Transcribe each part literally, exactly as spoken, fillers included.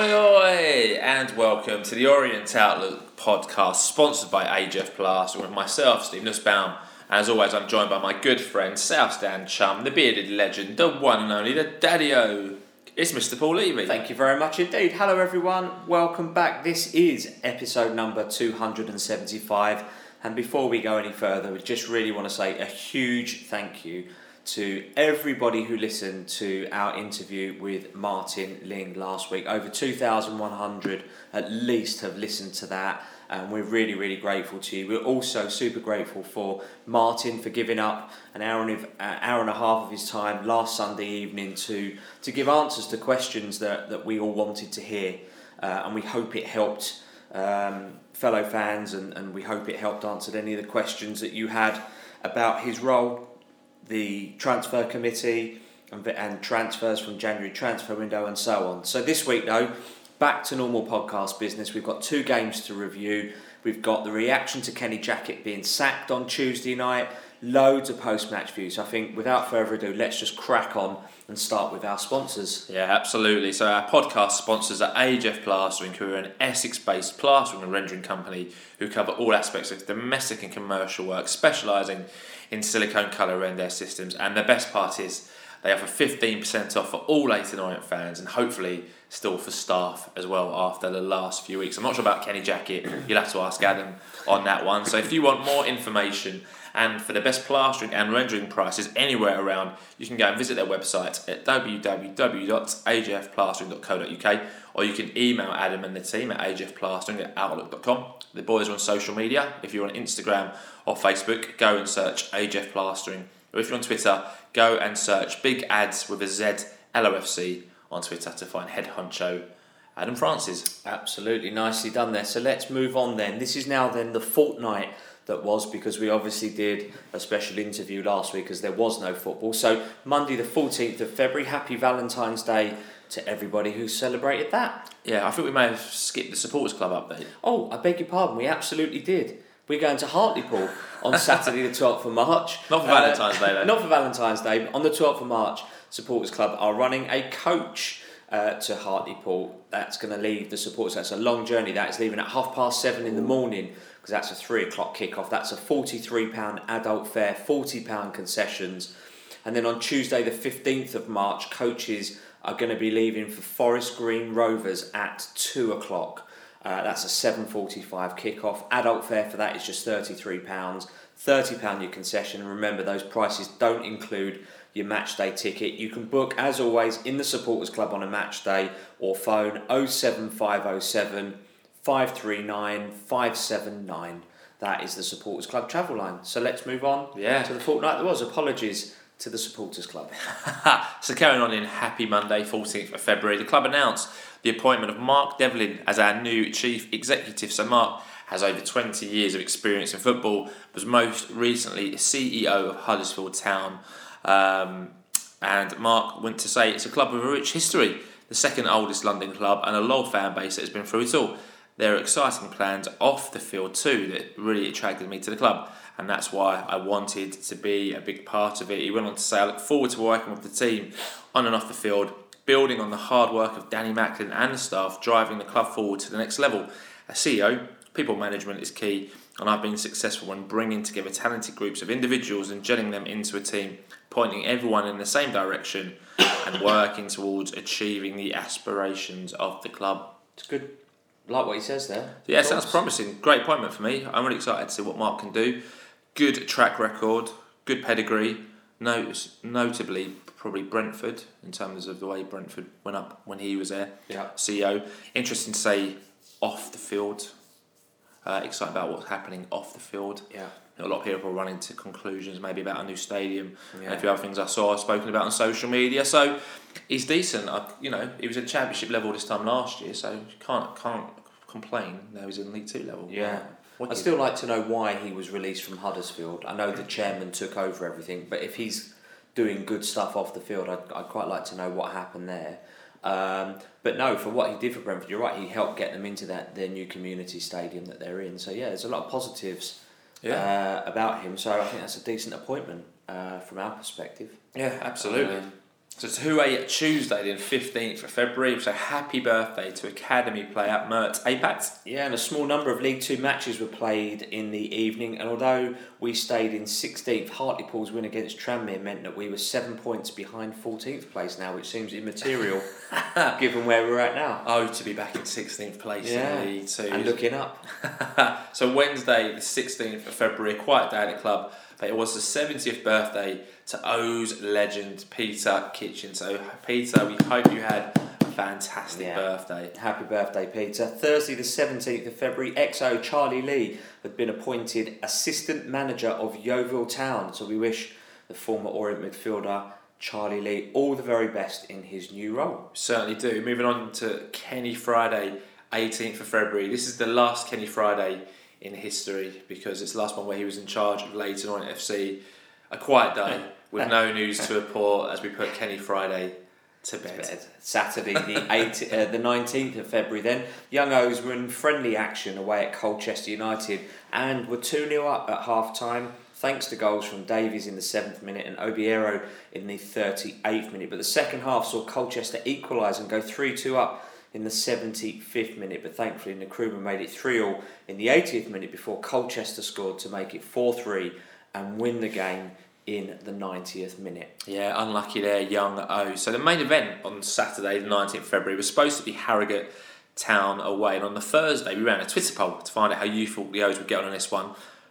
Oi, oi, and welcome to the Orient Outlook podcast, sponsored by A J F Plastering, with myself, Steve Nussbaum. As always, I'm joined by my good friend, South Stand chum, the bearded legend, the one and only, the daddy-o. It's Mister Paul Levy. Thank you very much indeed. Hello, everyone. Welcome back. This is episode number two hundred seventy-five. And before we go any further, we just really want to say a huge thank you to everybody who listened to our interview with Martin Ling last week. Over two thousand one hundred at least have listened to that, and we're really, really grateful to you. We're also super grateful for Martin for giving up an hour and, an hour and a half of his time last Sunday evening to, to give answers to questions that, that we all wanted to hear, uh, and we hope it helped um, fellow fans, and, and we hope it helped answer any of the questions that you had about his role, the transfer committee, and, and transfers from January transfer window, and so on. So this week though, back to normal podcast business. We've got two games to review. We've got the reaction to Kenny Jackett being sacked on Tuesday night. Loads of post-match views. So I think without further ado, let's just crack on and start with our sponsors. Yeah, absolutely. So our podcast sponsors are A J F Plastering, who are an Essex-based plastering and rendering company who cover all aspects of domestic and commercial work, specialising in silicone colour render systems. And the best part is they offer fifteen percent off for all Leyton Orient fans, and hopefully still for staff as well after the last few weeks. I'm not sure about Kenny Jackett. You'll have to ask Adam on that one. So if you want more information and for the best plastering and rendering prices anywhere around, you can go and visit their website at w w w dot a j f plastering dot co dot u k, or you can email Adam and the team at a j f plastering at outlook dot com. The boys are on social media. If you're on Instagram or Facebook, go and search A J F Plastering. Or if you're on Twitter, go and search Big Ads with a Z L O F C on Twitter to find head honcho Adam Francis. Absolutely, nicely done there. So let's move on then. This is now then the fortnight that was, because we obviously did a special interview last week as there was no football. So Monday the fourteenth of February, happy Valentine's Day to everybody who celebrated that. Yeah, I think we may have skipped the supporters club update. Oh, I beg your pardon, we absolutely did. We're going to Hartlepool on Saturday the twelfth of March. Not for uh, Valentine's Day though. Not for Valentine's Day, but on the twelfth of March, supporters club are running a coach uh, to Hartlepool. That's going to leave the supporters. That's a long journey. That is leaving at half past seven in the morning, because that's a three o'clock kickoff. That's a forty-three pounds adult fare, forty pounds concessions. And then on Tuesday the fifteenth of March, coaches are going to be leaving for Forest Green Rovers at two o'clock. Uh, that's a seven forty-five kickoff. Adult fare for that is just thirty-three pounds. thirty pounds your concession. Remember, those prices don't include your match day ticket. You can book, as always, in the supporters club on a match day, or phone oh seven five oh seven, five three nine, five seven nine. That is the supporters club travel line. So let's move on yeah. to the fortnight that was. Apologies to the supporters club. So carrying on in happy Monday, fourteenth of February, the club announced the appointment of Mark Devlin as our new chief executive. So Mark has over twenty years of experience in football, was most recently C E O of Huddersfield Town. Um, and Mark went to say it's a club with a rich history, the second oldest London club, and a loyal fan base that has been through it all. There are exciting plans off the field too that really attracted me to the club, and that's why I wanted to be a big part of it. He went on to say, I look forward to working with the team on and off the field, building on the hard work of Danny Macklin and the staff, driving the club forward to the next level. As C E O, people management is key, and I've been successful when bringing together talented groups of individuals and gelling them into a team, pointing everyone in the same direction and working towards achieving the aspirations of the club. It's good. Like what he says there. Yeah, sounds promising. Great appointment for me. I'm really excited to see what Mark can do. Good track record, good pedigree. Notice, notably, probably Brentford, in terms of the way Brentford went up when he was there. Yeah. C E O. Interesting to say off the field. Uh, excited about what's happening off the field. Yeah. A lot of people are running to conclusions, maybe about a new stadium, yeah. and a few other things I saw, I've spoken about on social media. So he's decent. I, you know, he was at championship level this time last year, so can't can't complain. Now he's in League Two level. Yeah, I'd still like to know why he was released from Huddersfield. I know the chairman took over everything, but if he's doing good stuff off the field, I'd, I'd quite like to know what happened there. Um, but no, for what he did for Brentford, you're right. He helped get them into that their new community stadium that they're in. So yeah, there's a lot of positives. Yeah. Uh, about him, so I think that's a decent appointment uh, from our perspective. Yeah, absolutely. Um, So two A at Tuesday, the fifteenth of February. So happy birthday to academy player Mert Apat. Yeah, and a small number of League Two matches were played in the evening. And although we stayed in sixteenth, Hartlepool's win against Tranmere meant that we were seven points behind fourteenth place now, which seems immaterial given where we're at now. Oh, to be back in sixteenth place yeah. in League Two. And looking up. So Wednesday, the sixteenth of February, quiet day at the club. But it was the seventieth birthday to O's legend, Peter Kitchen. So, Peter, we hope you had a fantastic yeah. birthday. Happy birthday, Peter. Thursday, the seventeenth of February, X O Charlie Lee had been appointed assistant manager of Yeovil Town. So we wish the former Orient midfielder, Charlie Lee, all the very best in his new role. Certainly do. Moving on to Kenny Friday, eighteenth of February. This is the last Kenny Friday in history, because it's the last one where he was in charge of Leyton Orient F C. A quiet day with no news to report as we put Kenny Friday to bed. To bed. Saturday the eight, uh, the nineteenth of February then. Young O's were in friendly action away at Colchester United and were two nil up at half-time thanks to goals from Davies in the seventh minute and Obiero in the thirty-eighth minute. But the second half saw Colchester equalise and go three two up in the seventy-fifth minute, but thankfully Nkrumah made it three all in the eightieth minute before Colchester scored to make it four three and win the game in the ninetieth minute. Yeah, unlucky there, Young O. So the main event on Saturday, the nineteenth of February, was supposed to be Harrogate Town away, and on the Thursday we ran a Twitter poll to find out how you thought the O's would get on in this one.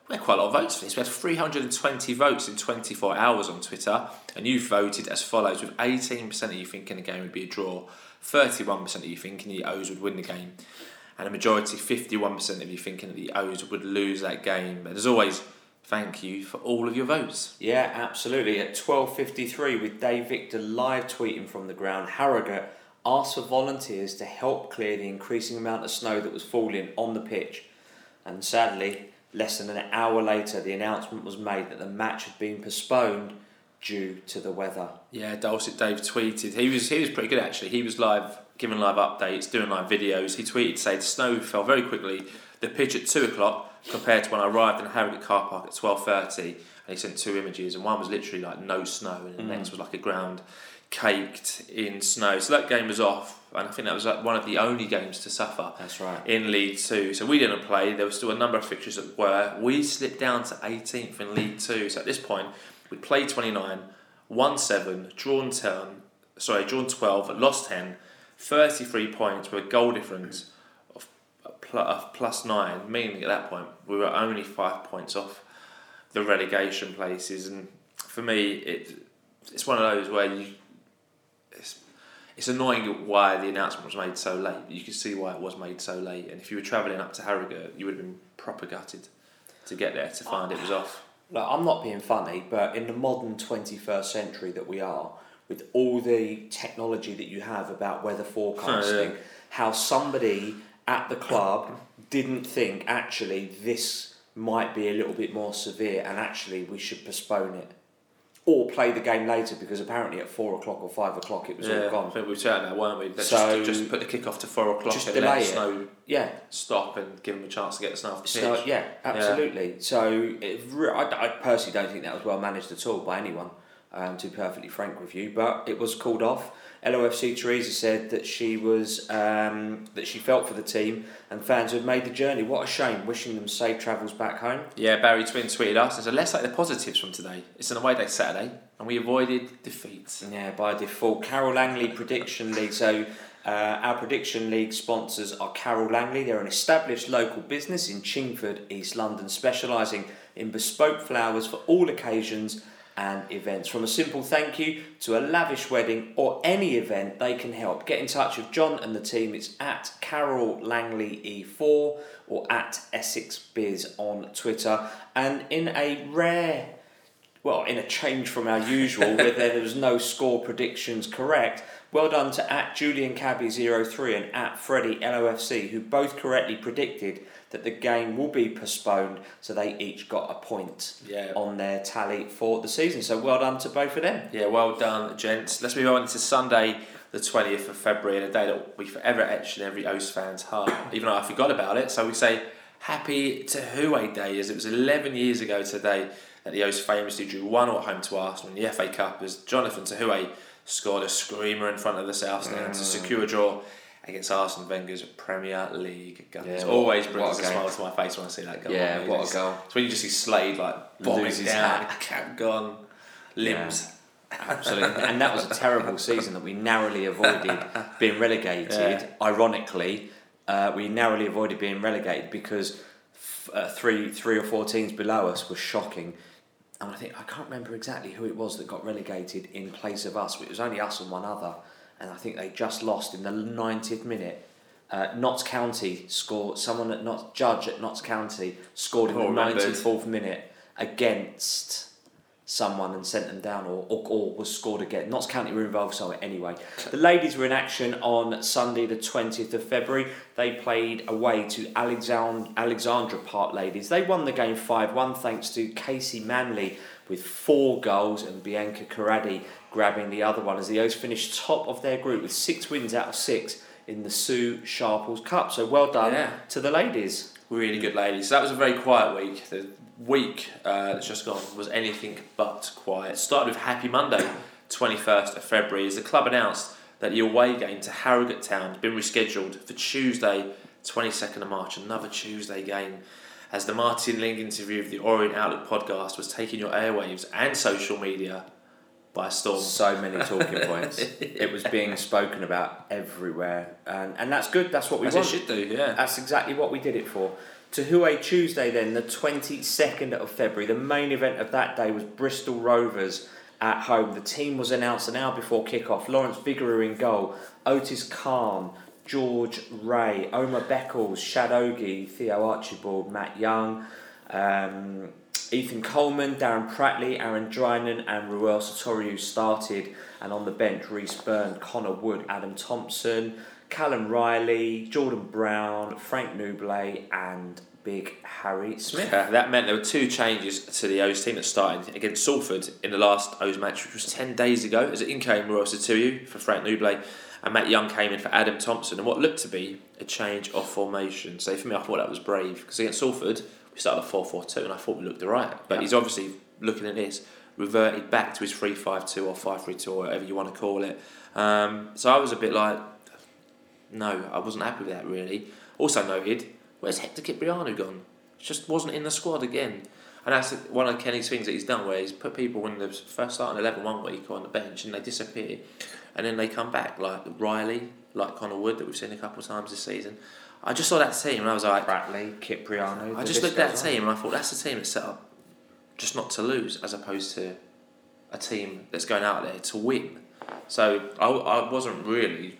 We had quite a lot of votes for this. We had three hundred twenty votes in twenty-four hours on Twitter, and you voted as follows, with eighteen percent of you thinking the game would be a draw, thirty-one percent of you thinking the O's would win the game, and a majority, fifty-one percent of you thinking that the O's would lose that game. But as always, thank you for all of your votes. Yeah, absolutely. At twelve fifty-three, with Dave Victor live tweeting from the ground, Harrogate asked for volunteers to help clear the increasing amount of snow that was falling on the pitch, and sadly, less than an hour later, the announcement was made that the match had been postponed due to the weather. Yeah, Dulcet Dave tweeted. He was he was pretty good, actually. He was live, giving live updates, doing live videos. He tweeted saying, the snow fell very quickly. The pitch at two o'clock compared to when I arrived in Harrogate car park at twelve thirty. And he sent two images, and one was literally like no snow, and the mm. next was like a ground caked in snow. So that game was off, and I think that was like one of the only games to suffer. That's right. In League Two. So we didn't play. There were still a number of fixtures that were. We slipped down to eighteenth in League Two. So at this point, we played twenty-nine, won seven, drawn ten, sorry, drawn twelve, lost ten, thirty-three points with a goal difference of plus nine, meaning at that point we were only five points off the relegation places. And for me, it it's one of those where you It's, it's annoying why the announcement was made so late. You can see why it was made so late. And if you were travelling up to Harrogate, you would have been proper gutted to get there to find it was off. Look, I'm not being funny, but in the modern twenty-first century that we are, with all the technology that you have about weather forecasting, oh, yeah. how somebody at the club didn't think, actually, this might be a little bit more severe and actually we should postpone it. Or play the game later, because apparently at four o'clock or five o'clock it was yeah, all gone. I think we were chatting that, weren't we? Let's so just, just put the kick off to four o'clock just and delay let the snow yeah. stop and give them a chance to get the snow off the so, pitch. Yeah, absolutely. Yeah. So it, I, I personally don't think that was well managed at all by anyone, um, to be perfectly frank with you. But it was called off. L O F C Teresa said that she was um, that she felt for the team and fans who had made the journey. What a shame. Wishing them safe travels back home. Yeah, Barry Twin tweeted us and said, let's take the positives from today. It's an away day Saturday and we avoided defeat. Yeah, by default. Carole Langley Prediction League. So uh, our Prediction League sponsors are Carole Langley. They're an established local business in Chingford, East London, specialising in bespoke flowers for all occasions and events. From a simple thank you to a lavish wedding or any event, they can help. Get in touch with John and the team. It's at Carole Langley E four or at Essex Biz on Twitter. And in a rare, well, in a change from our usual, where there was no score predictions correct, well done to at Julian Cabby zero three and at Freddie L O F C, who both correctly predicted that the game will be postponed, so they each got a point yeah. on their tally for the season. So well done to both of them. Yeah, well done, gents. Let's move on to Sunday, the twentieth of February, a day that we forever etched in every O's fan's heart, even though I forgot about it. So we say happy Tehuay Day, as it was eleven years ago today that the O's famously drew one all at home to Arsenal in the F A Cup, as Jonathan Tehuay scored a screamer in front of the South Stand mm. to secure a draw against Arsene Wenger's Premier League goal. Yeah, it always brings a, a smile to my face when I see that goal. Yeah, what it's, a goal. It's when you just see Slade like bombing down, cap gone, limbs. Yeah. Absolutely, and that was a terrible season that we narrowly avoided being relegated. Yeah. Ironically, uh, we narrowly avoided being relegated because f- uh, three, three or four teams below us were shocking. And I think I can't remember exactly who it was that got relegated in place of us. It was only us and one other, and I think they just lost in the ninetieth minute. Uh, Notts County scored. Someone at Notts Judge at Notts County scored in oh, the ninety-fourth minute against someone and sent them down, or, or or was scored again. Notts County were involved somewhere anyway. The ladies were in action on Sunday the twentieth of February. They played away to Alexand- Alexandra Park Ladies. They won the game five one thanks to Casey Manley with four goals and Bianca Caradi grabbing the other one, as the O's finished top of their group with six wins out of six in the Sue Sharples Cup. So well done yeah. to the ladies. Really good ladies. So that was a very quiet week. The week uh, that's just gone was anything but quiet. Started with Happy Monday, twenty-first of February, as the club announced that the away game to Harrogate Town had been rescheduled for Tuesday, twenty-second of March, another Tuesday game, as the Martin Ling interview of the Orient Outlook podcast was taking your airwaves and social media by storm. So many talking points. It was being spoken about everywhere, and and that's good. That's what we want. As it should do, yeah. That's exactly what we did it for. To Huey Tuesday then, the twenty-second of February, the main event of that day was Bristol Rovers at home. The team was announced an hour before kick-off. Lawrence Vigouroux in goal, Otis Khan, George Ray, Omar Beckles, Shad Ogie, Theo Archibald, Matt Young, um, Ethan Coleman, Darren Pratley, Aaron Drinan and Ruel Satoru started, and on the bench, Rhys Byrne, Connor Wood, Adam Thompson, Callum Riley, Jordan Brown, Frank Nublai and Big Harry Smith. Yeah, that meant there were two changes to the O's team that started against Salford in the last O's match, which was ten days ago, as in came Ruel Satoru for Frank Nublai and Matt Young came in for Adam Thompson, and what looked to be a change of formation. So for me, I thought that was brave, because against Salford we started at four four two and I thought we looked all right, but yeah. he's obviously, looking at this, reverted back to his three five two or five three two or whatever you want to call it. Um, so I was a bit like, no, I wasn't happy with that really. Also noted, where's Hector Kyprianou gone? Just wasn't in the squad again. And that's one of Kenny's things that he's done, where he's put people when they first start on eleven one week on the bench and they disappear and then they come back, like Riley, like Connor Wood that we've seen a couple of times this season. I just saw that team and I was like... Pratley, Kyprianou... I just looked at that team and I thought, that's the team that's set up just not to lose, as opposed to a team that's going out there to win. So I, I wasn't really...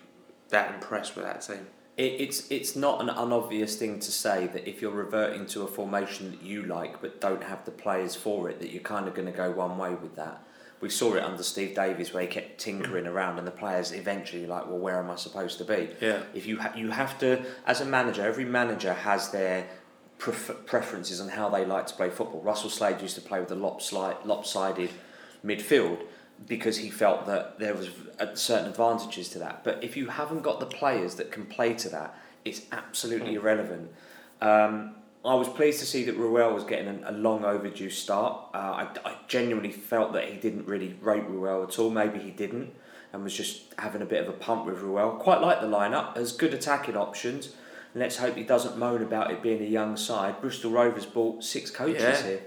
that impressed with that team. It, it's it's not an unobvious thing to say that if you're reverting to a formation that you like but don't have the players for it, that you're kind of going to go one way with that. We saw it under Steve Davies, where he kept tinkering around and the players eventually like, well, where am I supposed to be? Yeah. If you ha- you have to, as a manager, every manager has their pref- preferences on how they like to play football. Russell Slade used to play with a lopsided, lopsided midfield, because he felt that there was certain advantages to that. But if you haven't got the players that can play to that, it's absolutely mm. irrelevant. Um, I was pleased to see that Ruel was getting an, a long overdue start. Uh, I, I genuinely felt that he didn't really rate Ruel at all. Maybe he didn't, and was just having a bit of a pump with Ruel. Quite like the lineup, has good attacking options. And let's hope he doesn't moan about it being a young side. Bristol Rovers bought six coaches yeah. here.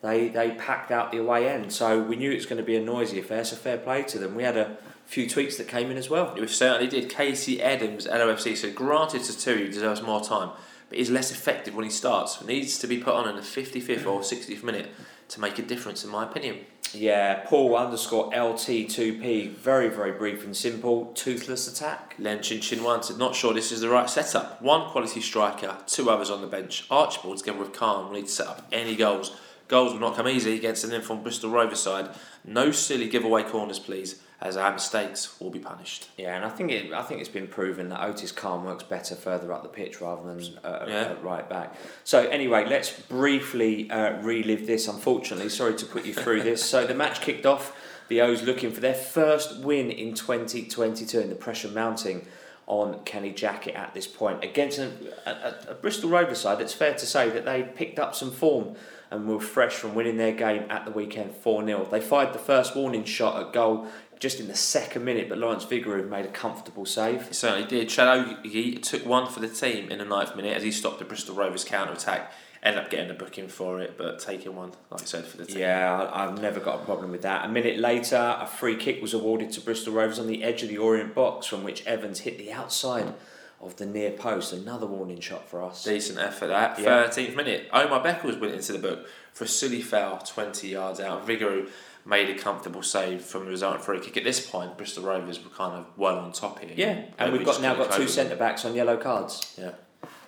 They they packed out the away end, so we knew it was going to be a noisy affair, so fair play to them. We had a few tweets that came in as well. It certainly did. Casey Adams, L O F C, said, granted Satoru deserves more time, but is less effective when he starts. Needs to be put on in the fifty-fifth or sixtieth minute to make a difference, in my opinion. Yeah, Paul underscore L T two P, very, very brief and simple, toothless attack. Len Chin Chin Wan said, not sure this is the right setup. One quality striker, two others on the bench. Archibald, together with Khan, will need to set up any goals. Goals will not come easy against an informed Bristol Rovers side. No silly giveaway corners, please, as our mistakes will be punished. Yeah, and I think it. I think it's been proven that Otis Khan works better further up the pitch rather than uh, yeah. uh, right back. So anyway, let's briefly uh, relive this. Unfortunately, sorry to put you through this. So the match kicked off. The O's looking for their first win in twenty twenty-two, and the pressure mounting on Kenny Jackett at this point against a, a, a Bristol Rovers side. It's fair to say that they picked up some form and were fresh from winning their game at the weekend four nil. They fired the first warning shot at goal just in the second minute, but Lawrence Vigouroux made a comfortable save. He certainly did. Shad Ogie took one for the team in the ninth minute as he stopped the Bristol Rovers counter-attack. Ended up getting a booking for it, but taking one, like I said, for the team. Yeah, I've never got a problem with that. A minute later, a free kick was awarded to Bristol Rovers on the edge of the Orient box, from which Evans hit the outside of the near post. Another warning shot for us. Decent effort that. Yeah. thirteenth minute, Omar Beckles went into the book for a silly foul twenty yards out. Vigouroux made a comfortable save from the resultant free kick. At this point, Bristol Rovers were kind of well on top here. Yeah, and, and we've we got now got two centre-backs on yellow cards. Yeah.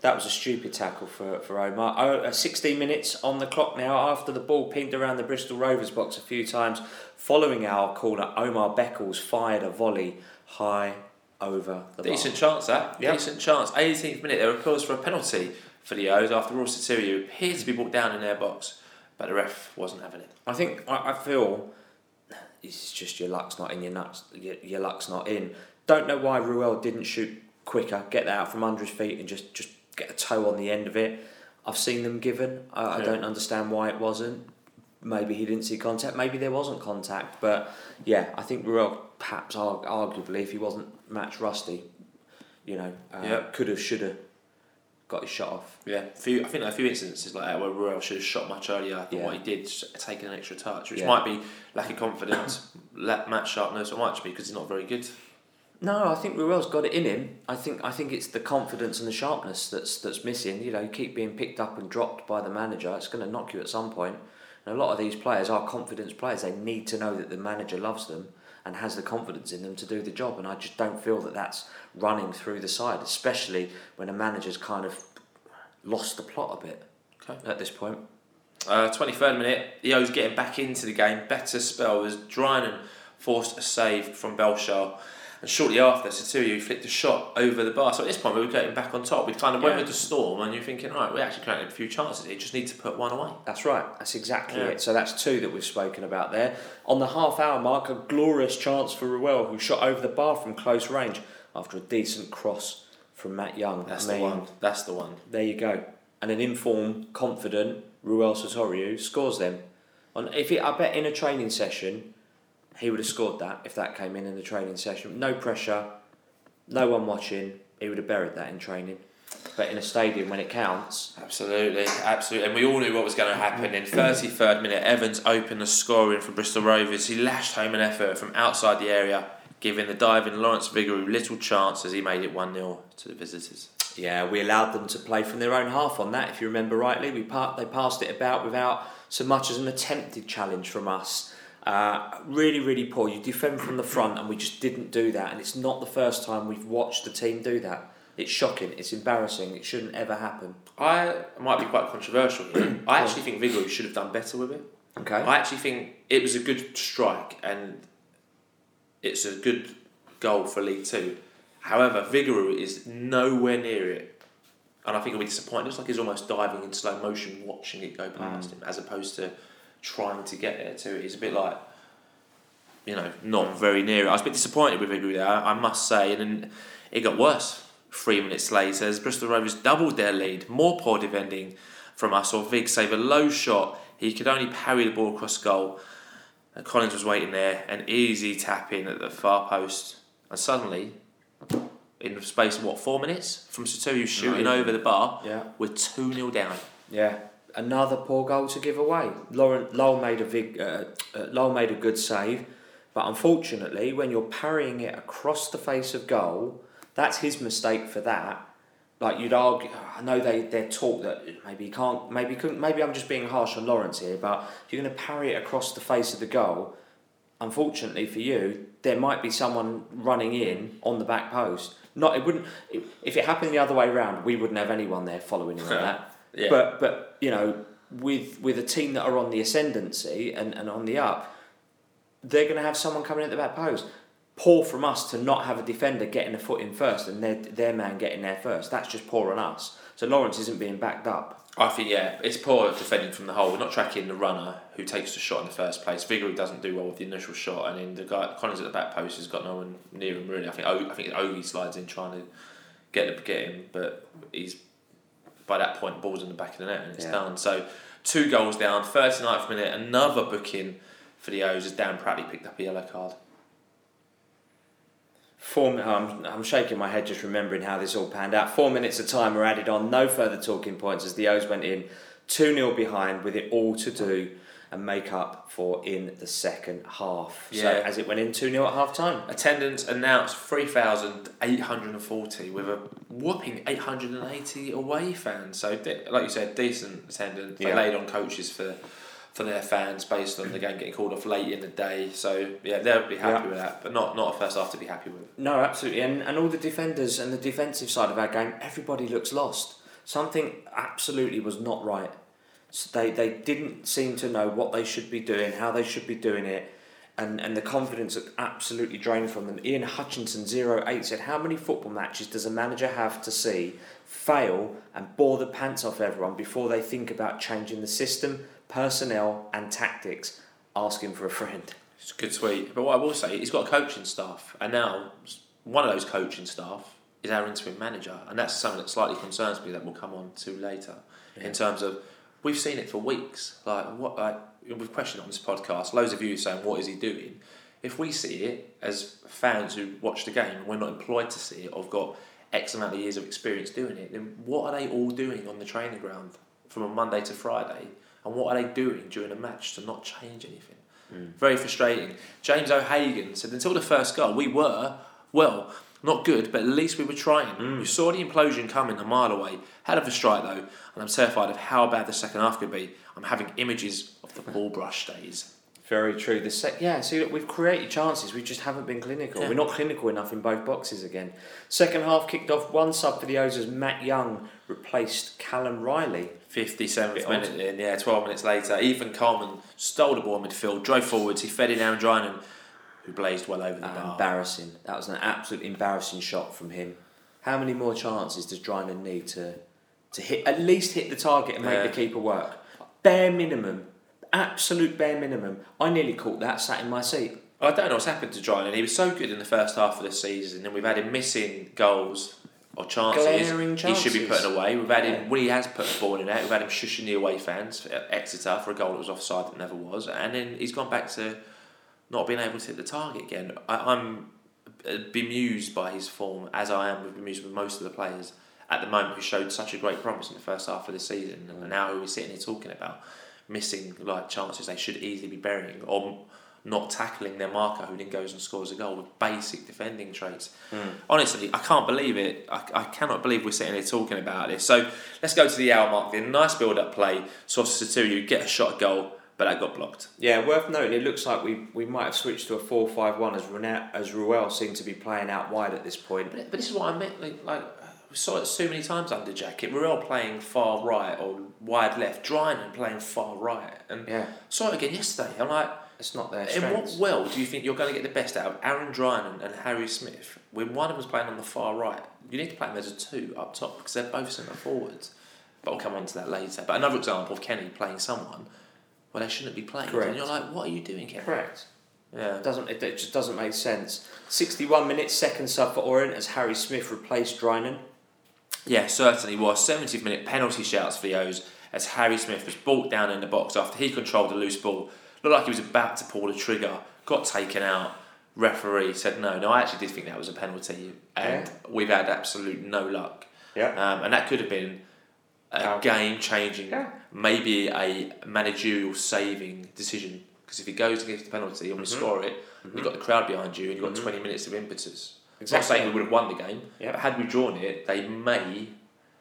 That was a stupid tackle for, for Omar. Oh, sixteen minutes on the clock now after the ball pinged around the Bristol Rovers box a few times. Following our corner, Omar Beckles fired a volley high over the bar. Decent chance, that. Yep. Decent chance. eighteenth minute, there were calls for a penalty for the O's after Ruel Satoru appeared to be brought down in their box, but the ref wasn't having it. I think, I, I feel, it's just your luck's not in, your, nuts, your, your luck's not in. Don't know why Ruel didn't shoot quicker, get that out from under his feet and just, just get a toe on the end of it. I've seen them given. I, yeah. I don't understand why it wasn't. Maybe he didn't see contact. Maybe there wasn't contact. But yeah, I think Ruel, perhaps arguably, if he wasn't match rusty, you know, uh, yep. could have, should have got his shot off. Yeah, few, I think a few instances like that where Ruel should have shot much earlier than yeah. what he did, just taking an extra touch, which yeah. might be lack of confidence, match sharpness, or might just be because he's not very good. No, I think Ruel's got it in him. I think I think it's the confidence and the sharpness that's that's missing. You know, you keep being picked up and dropped by the manager. It's going to knock you at some point. And a lot of these players are confidence players. They need to know that the manager loves them and has the confidence in them to do the job. And I just don't feel that that's running through the side, especially when a manager's kind of lost the plot a bit okay. at this point. Uh, twenty-third minute, the O's getting back into the game. Better spell as Drinan forced a save from Belshire. And shortly after, Satoru flicked a shot over the bar. So at this point, we were getting back on top. We'd kind of yeah. went with the storm, and you're thinking, right, we actually created a few chances. You just need to put one away. That's right. That's exactly yeah. it. So that's two that we've spoken about there. On the half-hour mark, a glorious chance for Ruel, who shot over the bar from close range after a decent cross from Matt Young. That's I mean, the one. That's the one. There you go. And an informed, confident Ruel Satoru scores them. On if it, I bet in a training session, he would have scored that if that came in in the training session. No pressure, no one watching. He would have buried that in training. But in a stadium when it counts... Absolutely, absolutely. And we all knew what was going to happen. In thirty-third minute, Evans opened the scoring for Bristol Rovers. He lashed home an effort from outside the area, giving the diving Lawrence Vigouroux little chance as he made it one nil to the visitors. Yeah, we allowed them to play from their own half on that, if you remember rightly. We part, They passed it about without so much as an attempted challenge from us. Uh, really, really poor. You defend from the front, and we just didn't do that. And it's not the first time we've watched the team do that. It's shocking. It's embarrassing. It shouldn't ever happen. I might be quite controversial here. I actually think Vigouroux should have done better with it. Okay. I actually think it was a good strike, and it's a good goal for League Two. However, Vigouroux is nowhere near it, and I think he'll be disappointed. It's like he's almost diving in slow motion, watching it go past mm. him, as opposed to trying to get there too. It's a bit like, you know, not very near it. I was a bit disappointed with Vigouroux there, I must say, and then it got worse three minutes later as Bristol Rovers doubled their lead. More poor defending from us, or Vig save a low shot. He could only parry the ball across goal. And Collins was waiting there, an easy tap in at the far post, and suddenly, in the space of what, four minutes from Satoru shooting no. over the bar, yeah. we're two nil down. Yeah. Another poor goal to give away. Lauren, Lowell made a big, uh, uh, Lowell made a good save, but unfortunately, when you're parrying it across the face of goal, that's his mistake for that. Like you'd argue, I know they they're taught that maybe you can't, maybe you couldn't, maybe I'm just being harsh on Lawrence here, but if you're going to parry it across the face of the goal, unfortunately for you, there might be someone running in on the back post. Not it wouldn't if it happened the other way around, we wouldn't have anyone there following him on that. Yeah. But but you know, with with a team that are on the ascendancy and, and on the up, they're going to have someone coming at the back post. Poor from us to not have a defender getting a foot in first and their their man getting there first. That's just poor on us. So Lawrence isn't being backed up. I think yeah, it's poor defending from the whole. We're not tracking the runner who takes the shot in the first place. Vigouroux doesn't do well with the initial shot, and then the guy Collins at the back post has got no one near him really. I think o, I think Ogie slides in trying to get get him, but he's. By that point, the ball's in the back of the net and it's yeah. done. So, two goals down, thirty-ninth minute, another booking for the O's as Darren Pratley picked up a yellow card. Four, I'm, I'm shaking my head just remembering how this all panned out. Four minutes of time were added on. No further talking points as the O's went in two nil behind with it all to do and make up for in the second half. Yeah. So as it went in two nil at half-time. Attendance announced three thousand eight hundred forty with a whopping eight hundred eighty away fans. So like you said, decent attendance. They yeah. laid on coaches for... for their fans based on the game getting called off late in the day. So, yeah, they'll be happy yeah. with that, but not, not a first half to be happy with. No, absolutely. And and all the defenders and the defensive side of our game, everybody looks lost. Something absolutely was not right. So they, they didn't seem to know what they should be doing, how they should be doing it, and, and the confidence absolutely drained from them. Ian Hutchinson, oh eight, said, how many football matches does a manager have to see fail and bore the pants off everyone before they think about changing the system, personnel and tactics? Asking for a friend. It's a good tweet. But what I will say, he's got a coaching staff, and now one of those coaching staff is our interim manager, and that's something that slightly concerns me that we'll come on to later. Yeah. In terms of, we've seen it for weeks. Like what? Like, we've questioned on this podcast. Loads of you saying, what is he doing? If we see it as fans who watch the game, and we're not employed to see it, or have got X amount of years of experience doing it, then what are they all doing on the training ground from a Monday to Friday? And what are they doing during a match to not change anything? Mm. Very frustrating. James O'Hagan said, until the first goal, we were, well, not good, but at least we were trying. Mm. We saw the implosion coming a mile away. Hell of a strike, though, and I'm terrified of how bad the second half could be. I'm having images of the ball brush days. Very true. The sec- yeah, see, look, we've created chances. We just haven't been clinical. Yeah. We're not clinical enough in both boxes again. Second half kicked off. One sub for the O's as Matt Young replaced Callum Riley. fifty-seventh minute in, yeah, twelve minutes later. Ethan Coleman stole the ball in midfield, drove forwards. He fed in Aaron Drinan, who blazed well over the bar. Embarrassing. That was an absolute embarrassing shot from him. How many more chances does Drinan need to, to hit? At least hit the target and yeah. make the keeper work? Bare minimum. Absolute bare minimum. I nearly caught that, sat in my seat. I don't know what's happened to Drinan. He was so good in the first half of the season, and we've had him missing goals or chances. Glaring chances. He should be putting away. We've had him, yeah. well, he has put a ball in out. We've had him shushing the away fans at Exeter for a goal that was offside that never was, and then he's gone back to not being able to hit the target again. I, I'm bemused by his form, as I am bemused with most of the players at the moment who showed such a great promise in the first half of the season, and now who we're sitting here talking about. Missing like chances they should easily be burying, or not tackling their marker who then goes and scores a goal, with basic defending traits. Mm. Honestly, I can't believe it. I, I cannot believe we're sitting here talking about this. So let's go to the hour mark then. Nice build-up play. Satoru get a shot at goal, but that got blocked. Yeah, worth noting, it looks like we, we might have switched to a four five one as Rene- as Ruel seemed to be playing out wide at this point. But, but this is what I meant. Like, like we saw it so many times under Jackett. Ruel playing far right or wide left, Drinan playing far right, and yeah. saw it again yesterday. I'm like, it's not their strength. In what world do you think you're going to get the best out of Aaron Drinan and Harry Smith when one of them's playing on the far right? You need to play them as a two up top because they're both centre forwards. But we'll come on to that later. But another example of Kenny playing someone where they shouldn't be playing. Correct. And you're like, what are you doing, Kenny? Correct. Yeah, it doesn't it, it just doesn't make sense. sixty-one minutes, second sub for Orient as Harry Smith replaced Drinan. Yeah, certainly was. seventieth minute penalty shouts for the O's as Harry Smith was brought down in the box after he controlled a loose ball. Looked like he was about to pull the trigger. Got taken out. Referee said no. No, I actually did think that was a penalty. And yeah. we've had absolute no luck. Yeah. Um, and that could have been a game-changing, yeah. maybe a managerial-saving decision. Because if he goes and gives the penalty and we mm-hmm. score it, mm-hmm. you've got the crowd behind you and you've got mm-hmm. twenty minutes of impetus. Exactly. Not saying we would have won the game, yep. but had we drawn it, they may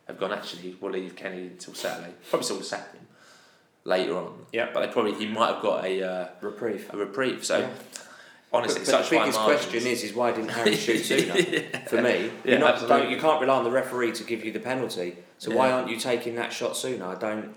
have gone, actually, we'll leave Kenny until Saturday. Probably still sack him later on. Yeah. But they probably he might have got a uh, reprieve. A reprieve. So yeah. honestly, but, but such the biggest question is is why didn't Harry shoot sooner? yeah. For me. Yeah, not, don't, you can't rely on the referee to give you the penalty. So yeah. why aren't you taking that shot sooner? I don't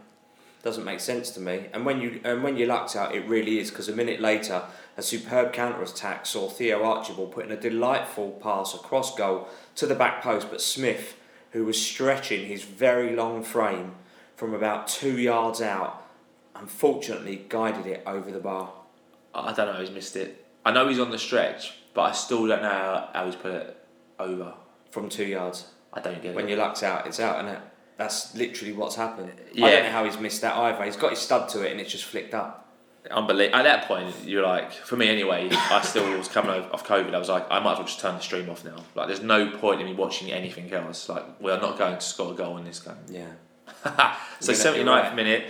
doesn't make sense to me. And when you and when you lucked out, it really is, because a minute later a superb counter-attack saw Theo Archibald putting a delightful pass across goal to the back post, but Smith, who was stretching his very long frame from about two yards out, unfortunately guided it over the bar. I don't know how he's missed it. I know he's on the stretch, but I still don't know how, how he's put it over. From two yards. I don't get it. When you lucked out, it's out, isn't it? That's literally what's happened. Yeah. I don't know how he's missed that either. He's got his stud to it and it's just flicked up. unbelievable. At that point, you're like, for me anyway, I still was coming off COVID. I was like, I might as well just turn the stream off now. Like, there's no point in me watching anything else. Like, we are not going to score a goal in this game. Yeah. So seventy-ninth right. minute,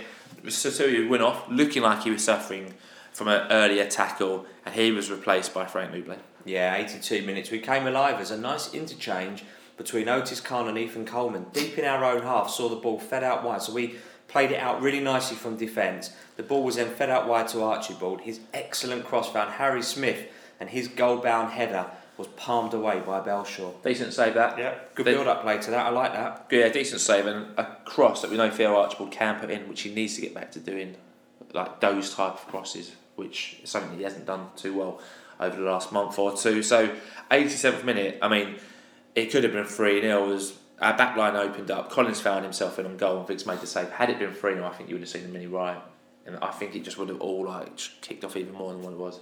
Satoru went off, looking like he was suffering from an earlier tackle, and he was replaced by Frank Nublai. Yeah, eighty-two minutes. We came alive as a nice interchange between Otis Khan and Ethan Coleman. Deep in our own half, saw the ball fed out wide. So we played it out really nicely from defence. The ball was then fed out wide to Archibald. His excellent cross found Harry Smith, and his goal-bound header was palmed away by Belshaw. Decent save, that. Yeah, good the, build-up play to that. I like that. Yeah, decent save, and a cross that we know Theo Archibald can put in, which he needs to get back to doing, like those type of crosses, which is something he hasn't done too well over the last month or two. So, eighty-seventh minute, I mean, it could have been three nil. Our back line opened up. Collins found himself in on goal and Viggs made the save. Had it been three nil, I think you would have seen a mini riot. And I think it just would have all like kicked off even more than what it was.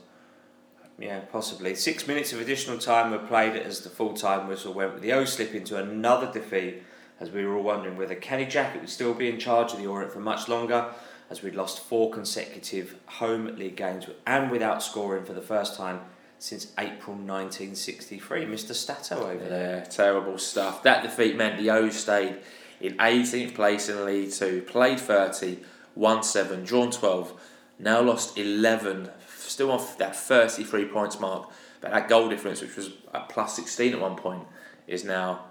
Yeah, possibly. Six minutes of additional time were played as the full-time whistle went, with the O-slip into another defeat, as we were all wondering whether Kenny Jackett would still be in charge of the Orient for much longer, as we'd lost four consecutive home league games and without scoring for the first time since April nineteen sixty-three. Mister Stato over yeah, there. Terrible stuff. That defeat meant the O's stayed in eighteenth place in League Two, played thirty, won seven, drawn twelve, now lost eleven, still off that thirty-three points mark, but that goal difference, which was at plus sixteen at one point, is now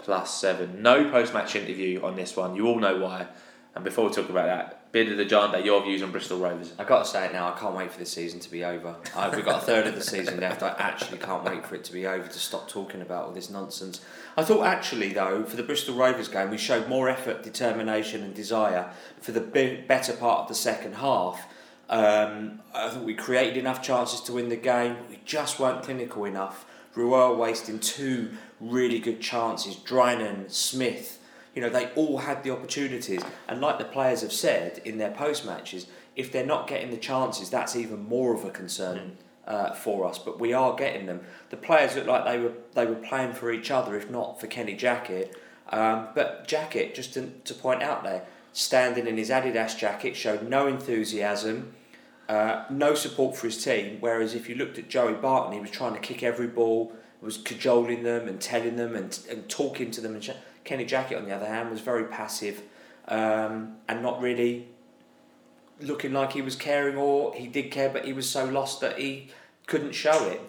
plus seven. No post-match interview on this one. You all know why. And before we talk about that, bit of the Janda, your views on Bristol Rovers. I've got to say it now, I can't wait for the season to be over. I, we've got a third of the season left. I actually can't wait for it to be over to stop talking about all this nonsense. I thought actually though, for the Bristol Rovers game, we showed more effort, determination and desire for the be- better part of the second half. Um, I thought we created enough chances to win the game. We just weren't clinical enough. Ruel wasting two really good chances. Drinan, Smith... You know, they all had the opportunities. And like the players have said in their post-matches, if they're not getting the chances, that's even more of a concern mm. uh, for us. But we are getting them. The players looked like they were they were playing for each other, if not for Kenny Jackett. Um, but Jackett, just to, to point out there, standing in his Adidas jacket, showed no enthusiasm, uh, no support for his team. Whereas if you looked at Joey Barton, he was trying to kick every ball, was cajoling them and telling them and, and talking to them and... Sh- Kenny Jackett, on the other hand, was very passive um, and not really looking like he was caring, or he did care, but he was so lost that he couldn't show it.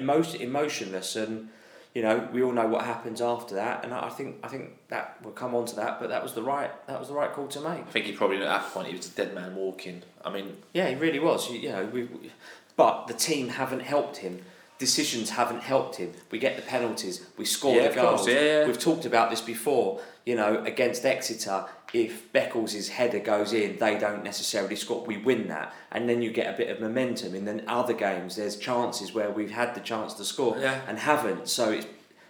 Emot- emotionless, and you know we all know what happens after that. And I think I think that we'll come on to that, but that was the right that was the right call to make. I think he probably at that point he was a dead man walking. I mean, yeah, he really was. You, you know, we, we, but the team haven't helped him. Decisions haven't helped him. We get the penalties. We score yeah, the goals. Yeah, yeah. We've talked about this before. You know, against Exeter, if Beckles' header goes in, they don't necessarily score. We win that. And then you get a bit of momentum. And then other games, there's chances where we've had the chance to score yeah. and haven't. So it's,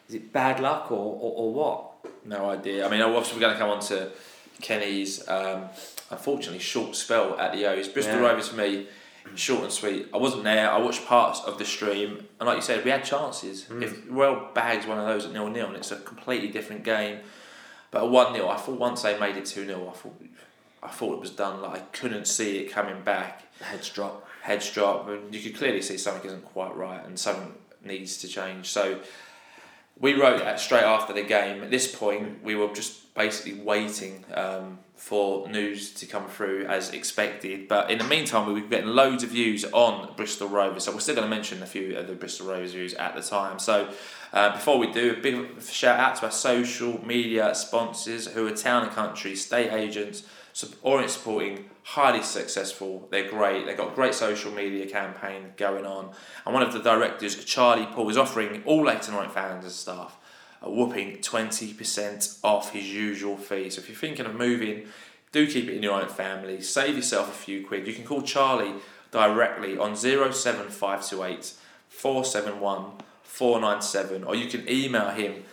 is it bad luck or, or, or what? No idea. I mean, obviously we're going to come on to Kenny's, um, unfortunately, short spell at the O's. Bristol yeah. Rovers for me... Short and sweet. I wasn't there. I watched parts of the stream, and like you said, we had chances. Mm. If Royal bags one of those at nil nil, and it's a completely different game. But at one nil, I thought once they made it two nil, I thought I thought it was done. Like I couldn't see it coming back. Heads drop. Heads drop. And you could clearly see something isn't quite right, and something needs to change. So we wrote that straight after the game. At this point, we were just basically waiting um, for news to come through as expected. But in the meantime, we were getting loads of views on Bristol Rovers. So we're still going to mention a few of the Bristol Rovers views at the time. So uh, before we do, a big shout out to our social media sponsors who are town and country, state agents, Orient supporting, highly successful. They're great. They've got a great social media campaign going on. And one of the directors, Charlie Paul, is offering all Leyton Orient fans and staff a whopping twenty percent off his usual fee. So if you're thinking of moving, do keep it in your own family. Save yourself a few quid. You can call Charlie directly on oh seven five two eight, four seven one, four nine seven, or you can email him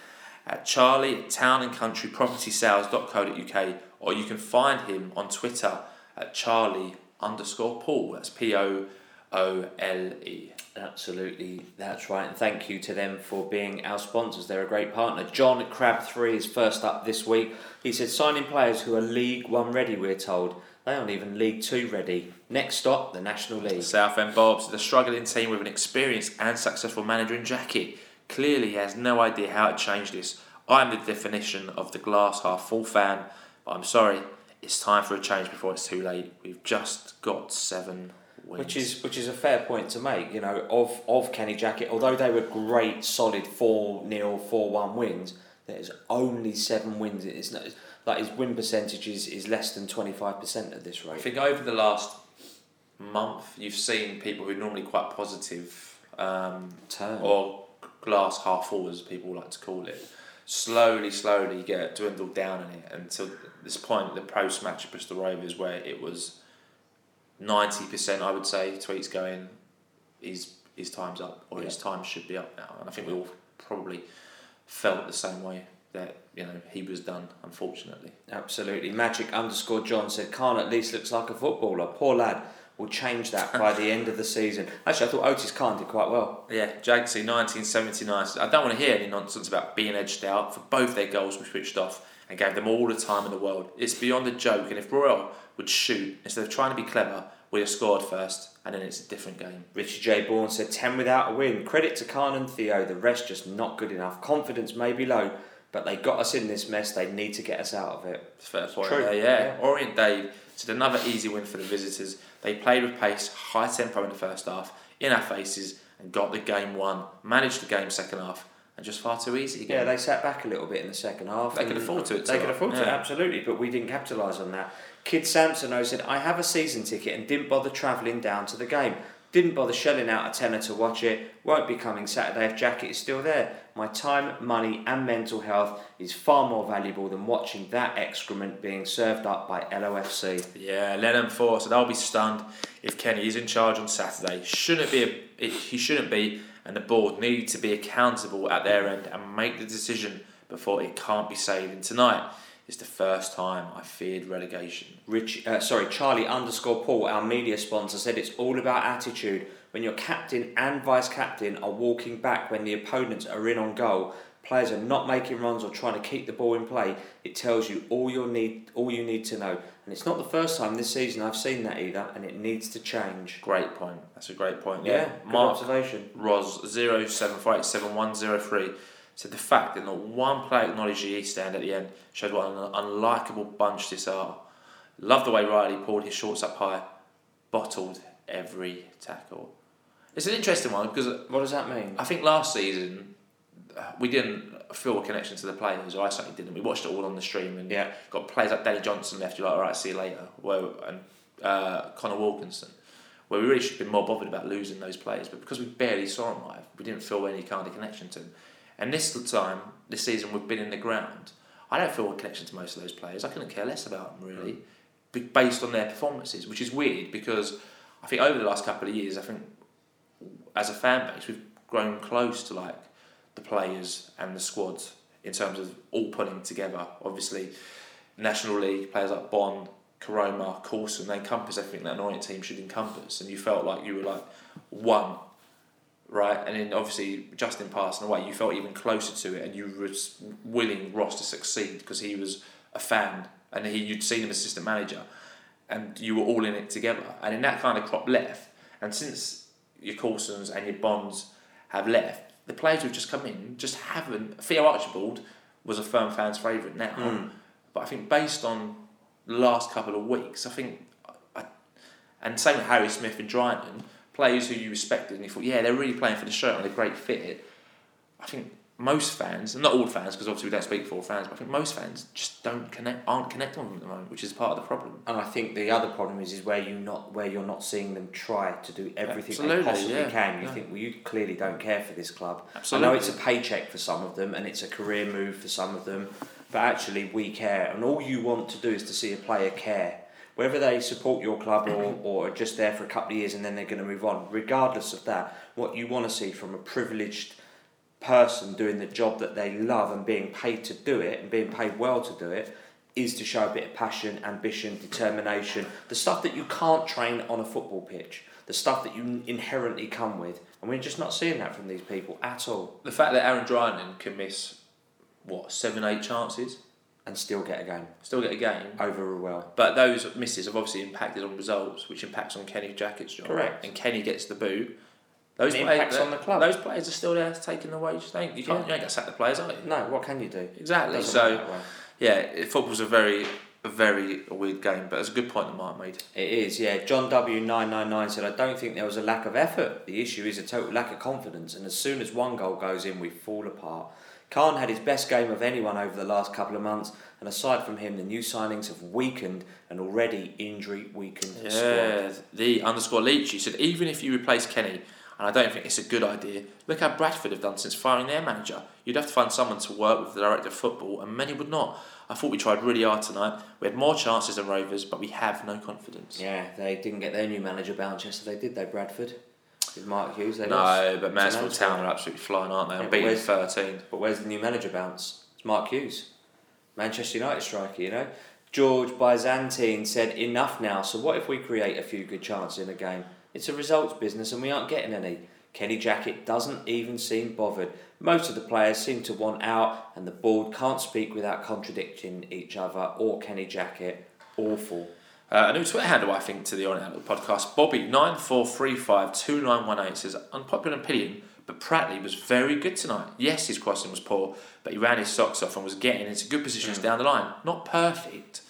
at charlie at townandcountrypropertysales.co.uk, or you can find him on Twitter at charlie underscore paul. That's P O O L E. Absolutely, that's right. And thank you to them for being our sponsors. They're a great partner. John Crab three is first up this week. He said, signing players who are League One ready, we're told. They aren't even League Two ready. Next stop, the National League. Southend Barbs, the struggling team with an experienced and successful manager in Jackett, clearly has no idea how to change this. I am the definition of the glass half full fan, but I'm sorry, it's time for a change before it's too late. We've just got seven wins. Which is which is a fair point to make, you know, of, of Kenny Jackett. Although they were great, solid four nil, four one wins, there's only seven wins. It's not, like his win percentage is, is less than twenty-five percent at this rate. I think over the last month, you've seen people who are normally quite positive, um, turn, or glass half full, as people like to call it, slowly, slowly get dwindled down in it until this point, the post-match at Bristol Rovers, where it was ninety percent, I would say, tweets going, his, his time's up, or yeah. his time should be up now. And I think we all probably felt the same way, that, you know, he was done, unfortunately. Absolutely. Magic underscore John said, Khan at least looks like a footballer. Poor lad. We'll change that by the end of the season. Actually, I thought Otis Khan did quite well. Yeah, Jagsy, nineteen seventy-nine. I don't want to hear any nonsense about being edged out. For both their goals, we switched off and gave them all the time in the world. It's beyond a joke, and if Ruel would shoot, instead of trying to be clever, we'd have scored first, and then it's a different game. Richard J. Bourne said, ten without a win. Credit to Khan and Theo, the rest just not good enough. Confidence may be low, but they got us in this mess. They need to get us out of it. Fair point. True. There, yeah. yeah. Orient Dave said another easy win for the visitors. They played with pace, high tempo in the first half, in our faces, and got the game won. Managed the game second half, and just far too easy again. Yeah, they sat back a little bit in the second half. They could afford to it. They could afford to it, absolutely, but we didn't capitalise on that. Kid Samsono said, I have a season ticket and didn't bother travelling down to the game. Didn't bother shelling out a tenner to watch it. Won't be coming Saturday if Jackett is still there. My time, money and mental health is far more valuable than watching that excrement being served up by L O F C. Yeah, Lennon Four said, I'll be stunned if Kenny is in charge on Saturday. Shouldn't be a, it, he shouldn't be, and the board need to be accountable at their end and make the decision before it can't be saved. And tonight is the first time I feared relegation. Rich, uh, sorry, Charlie underscore Paul, our media sponsor, said it's all about attitude. When your captain and vice-captain are walking back when the opponents are in on goal, players are not making runs or trying to keep the ball in play, it tells you all you need, all you need to know. And it's not the first time this season I've seen that either, and it needs to change. Great point. That's a great point. Yeah, yeah. Good Mark observation. Roz zero seven five eight seven one zero three said the fact that not one player acknowledged the East End at the end showed what an unlikable bunch this are. Love the way Riley pulled his shorts up high, bottled every tackle. It's an interesting one because... What does that mean? I think last season we didn't feel a connection to the players, or I certainly didn't. We watched it all on the stream and yeah. got players like Danny Johnson left, you're like, all right, see you later, well, and uh, Connor Wilkinson, where we really should have been more bothered about losing those players, but because we barely saw them live, we didn't feel any kind of connection to them. And this time, this season, we've been in the ground. I don't feel a connection to most of those players. I couldn't care less about them, really, mm. based on their performances, which is weird because I think over the last couple of years, I think as a fan base, we've grown close to like the players and the squad in terms of all pulling together. Obviously, National League, players like Bond, Caroma, Coulson, they encompass everything that an Orient team should encompass. And you felt like you were like one. Right, and then obviously Justin passing away, you felt even closer to it, and you were willing Ross to succeed because he was a fan, and he you'd seen him as assistant manager, and you were all in it together. And in that kind of crop left, and since your Coulsons and your Bonds have left, the players who've just come in just haven't. Theo Archibald was a firm fan's favourite now, mm. but I think based on the last couple of weeks, I think, I, and same with Harry Smith and Drinan. Players who you respected and you thought, yeah, they're really playing for the shirt and a great fit. I think most fans, and not all fans, because obviously we don't speak for all fans, but I think most fans just don't connect, aren't connecting with them at the moment, which is part of the problem. And I think the other problem is is where you not where you're not seeing them try to do everything Absolutely, they possibly yeah, can. You yeah. think, well, you clearly don't care for this club. Absolutely. I know it's a paycheck for some of them and it's a career move for some of them, but actually we care, and all you want to do is to see a player care. Whether they support your club or, or are just there for a couple of years and then they're going to move on, regardless of that, what you want to see from a privileged person doing the job that they love and being paid to do it and being paid well to do it is to show a bit of passion, ambition, determination, the stuff that you can't train on a football pitch, the stuff that you inherently come with. And we're just not seeing that from these people at all. The fact that Aaron Drinan can miss, what, seven, eight chances? and still get a game. Still get a game. Over Ruel. But those misses have obviously impacted on results, which impacts on Kenny Jackett's job. Correct. And Kenny gets the boot. Those players, impacts on the club. Those players are still there taking the wages. You can't. You ain't going to sack the players, are you? No, what can you do? Exactly. So, yeah, football's a very... A very weird game, but it's a good point that Mark made. It is, yeah. John W nine nine nine said, I don't think there was a lack of effort. The issue is a total lack of confidence, and as soon as one goal goes in, we fall apart. Khan had his best game of anyone over the last couple of months, and aside from him, the new signings have weakened an already injury-weakened yeah. squad. The underscore Leach, he said, even if you replace Kenny, and I don't think it's a good idea, look how Bradford have done since firing their manager. You'd have to find someone to work with the director of football, and many would not. I thought we tried really hard tonight. We had more chances than Rovers, but we have no confidence. Yeah, they didn't get their new manager bounced yesterday, did they, Bradford? With Mark Hughes, they no, lost. But Mansfield Town are absolutely flying, aren't they? I'm yeah, beating thirteen. But where's the new manager bounce? It's Mark Hughes. Manchester United striker, you know? George Byzantine said, enough now, so what if we create a few good chances in a game? It's a results business and we aren't getting any. Kenny Jackett doesn't even seem bothered. Most of the players seem to want out, and the board can't speak without contradicting each other or Kenny Jackett. Awful. Uh, a new Twitter handle, I think, to the On Outlook podcast. Bobby nine four three five two nine one eight says, unpopular opinion, but Pratley was very good tonight. Yes, his crossing was poor, but he ran his socks off and was getting into good positions mm. down the line. Not perfect,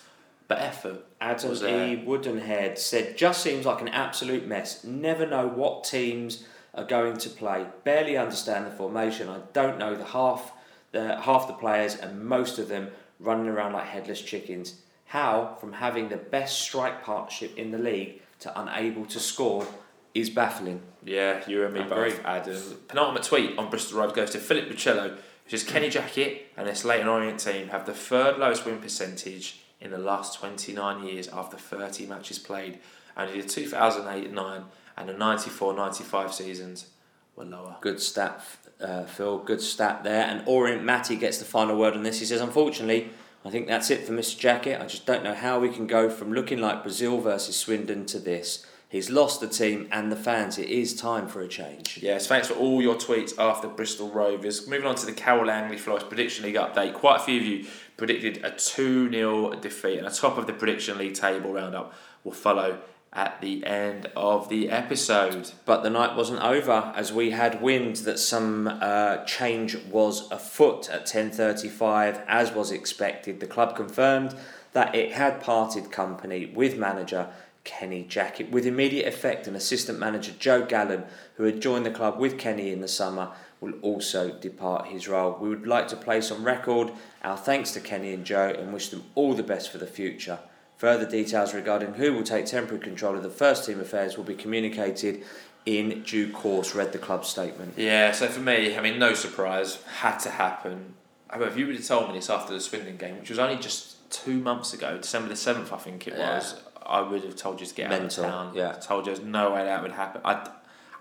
but effort. Adam was E. Woodenhead said, just seems like an absolute mess. Never know what teams are going to play. Barely understand the formation. I don't know the half the half the players, and most of them running around like headless chickens. How, from having the best strike partnership in the league to unable to score, is baffling. Yeah, you and me both, Adam. Penultimate tweet on Bristol Rovers goes to Philip Buccello, which is Kenny Jackett and this Leyton Orient team have the third lowest win percentage in the last twenty-nine years after thirty matches played. Only the two thousand eight nine and the ninety-four ninety-five seasons were lower. Good stat, uh, Phil. Good stat there. And Orient Matty gets the final word on this. He says, unfortunately, I think that's it for Mister Jackett. I just don't know how we can go from looking like Brazil versus Swindon to this. He's lost the team and the fans. It is time for a change. Yes, thanks for all your tweets after Bristol Rovers. Moving on to the Carole Langley Florist Prediction League update. Quite a few of you predicted a two nil defeat, and the top of the Prediction League table roundup will follow at the end of the episode. But the night wasn't over, as we had wind that some uh, change was afoot at ten thirty-five, as was expected. The club confirmed that it had parted company with manager Kenny Jackett, with immediate effect, and assistant manager Joe Gallen, who had joined the club with Kenny in the summer, will also depart his role. We would like to place on record our thanks to Kenny and Joe and wish them all the best for the future. Further details regarding who will take temporary control of the first team affairs will be communicated in due course, read the club statement. Yeah, so for me, I mean, no surprise, had to happen. However, if you would have told me this after the Swindon game, which was only just two months ago, December the seventh, I think it yeah. was, I would have told you to get Mental, out of town. Yeah. I told you there's no way that would happen. I,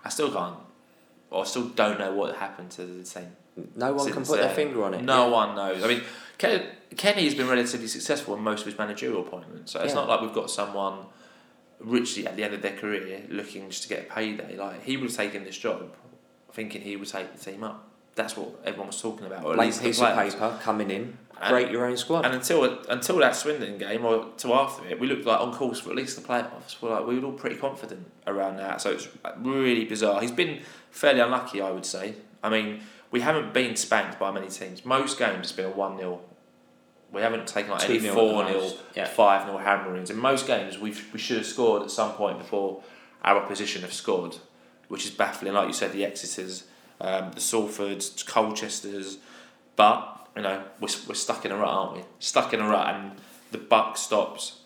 I still can't, or I still don't know what happened to the team. No one can put then. their finger on it. No yeah. one knows. I mean, Kenny, Kenny's been relatively successful in most of his managerial appointments, so it's yeah. not like we've got someone richly at the end of their career looking just to get a payday. Like, he would have taken this job thinking he would take the team up. That's what everyone was talking about. Or at least piece of paper coming in, and break your own squad. And until until that Swindon game, or to after it, we looked like on course for at least the playoffs. We're like, we were all pretty confident around that. So it's really bizarre. He's been fairly unlucky, I would say. I mean, we haven't been spanked by many teams. Most games it's been a one nil. We haven't taken like any four nil, yeah. five nil hammerings. In most games, we we should have scored at some point before our opposition have scored, which is baffling. Like you said, the Exeters, um, the Salfords, Colchesters. But, you know, we're, we're stuck in a rut, aren't we? Stuck in a rut, and the buck stops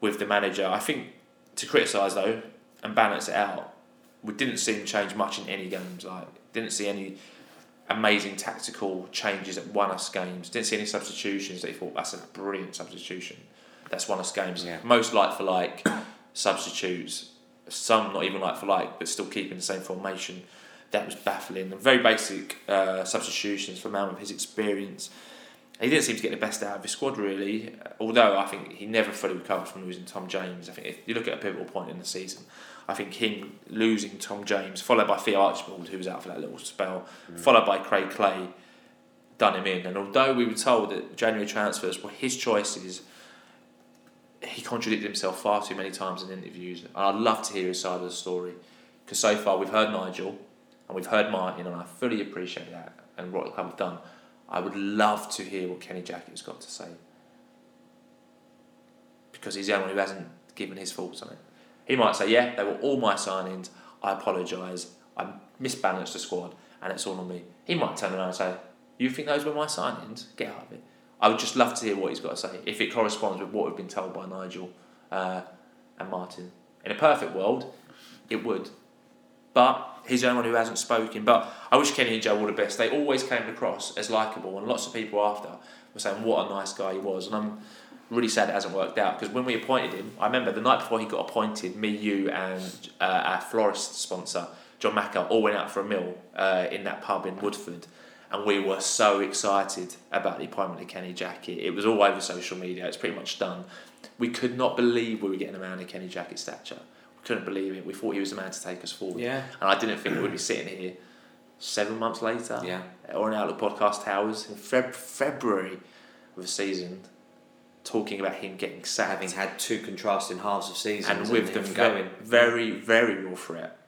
with the manager. I think to criticise, though, and balance it out, we didn't see him change much in any games. Like, didn't see any amazing tactical changes that won us games. Didn't see any substitutions that he thought, that's a brilliant substitution. That's won us games. Yeah. Most like-for-like substitutes. Some not even like-for-like, but still keeping the same formation. That was baffling. And very basic uh, substitutions for a man with his experience. He didn't seem to get the best out of his squad, really. Although, I think he never fully recovered from losing Tom James. I think if you look at a pivotal point in the season, I think him losing Tom James, followed by Theo Archibald, who was out for that little spell, mm. followed by Craig Clay, done him in. And although we were told that January transfers were his choices, he contradicted himself far too many times in interviews. And I'd love to hear his side of the story, because so far we've heard Nigel and we've heard Martin, and I fully appreciate that and what the club have done. I would love to hear what Kenny Jackett's got to say, because he's the only one who hasn't given his thoughts on it. He might say, yeah, they were all my signings, I apologise, I misbalanced the squad and it's all on me. He might turn around and say, you think those were my signings? Get out of it. I would just love to hear what he's got to say, if it corresponds with what we've been told by Nigel uh, and Martin. In a perfect world, it would. But he's the only one who hasn't spoken. But I wish Kenny and Joe all the best. They always came across as likeable, and lots of people after were saying what a nice guy he was. And I'm really sad it hasn't worked out, because when we appointed him, I remember the night before he got appointed, me, you and uh, our florist sponsor, John Macker, all went out for a meal uh, in that pub in Woodford. And we were so excited about the appointment of Kenny Jackett. It was all over social media. It's pretty much done. We could not believe we were getting a man of Kenny Jackett's stature. We couldn't believe it. We thought he was the man to take us forward. Yeah. And I didn't think we'd be sitting here seven months later, yeah, or an Outlook podcast towers in Feb- February of the season, talking about him getting sacked. Having had two contrasting halves of seasons. And with and the going. very, very real threat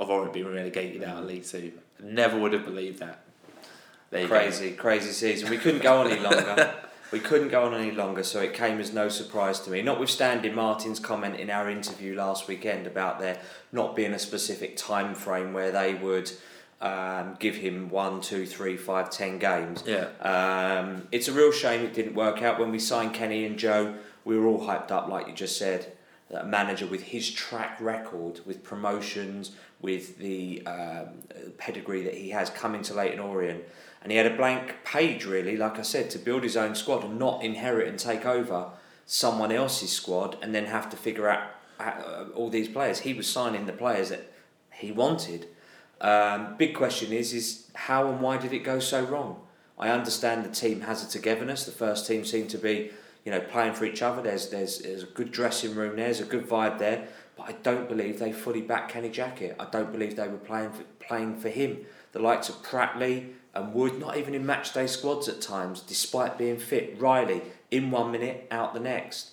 of Orient being relegated out of League Two. Never would have believed that. Crazy, go. crazy season. We couldn't go on any longer. We couldn't go on any longer, so it came as no surprise to me. Notwithstanding Martin's comment in our interview last weekend about there not being a specific time frame where they would um, give him one, two, three, five, ten games. Yeah. Um, it's a real shame it didn't work out. When we signed Kenny and Joe, we were all hyped up, like you just said. That manager with his track record, with promotions, with the um, pedigree that he has coming to Leyton Orient. And he had a blank page, really, like I said, to build his own squad and not inherit and take over someone else's squad and then have to figure out uh, all these players. He was signing the players that he wanted. Um, big question is, is how and why did it go so wrong? I understand the team has a togetherness. The first team seemed to be, you know, playing for each other. There's, there's there's a good dressing room. There's a good vibe there. But I don't believe they fully backed Kenny Jackett. I don't believe they were playing for, playing for him. The likes of Pratley and Wood, not even in matchday squads at times, despite being fit. Riley, in one minute, out the next.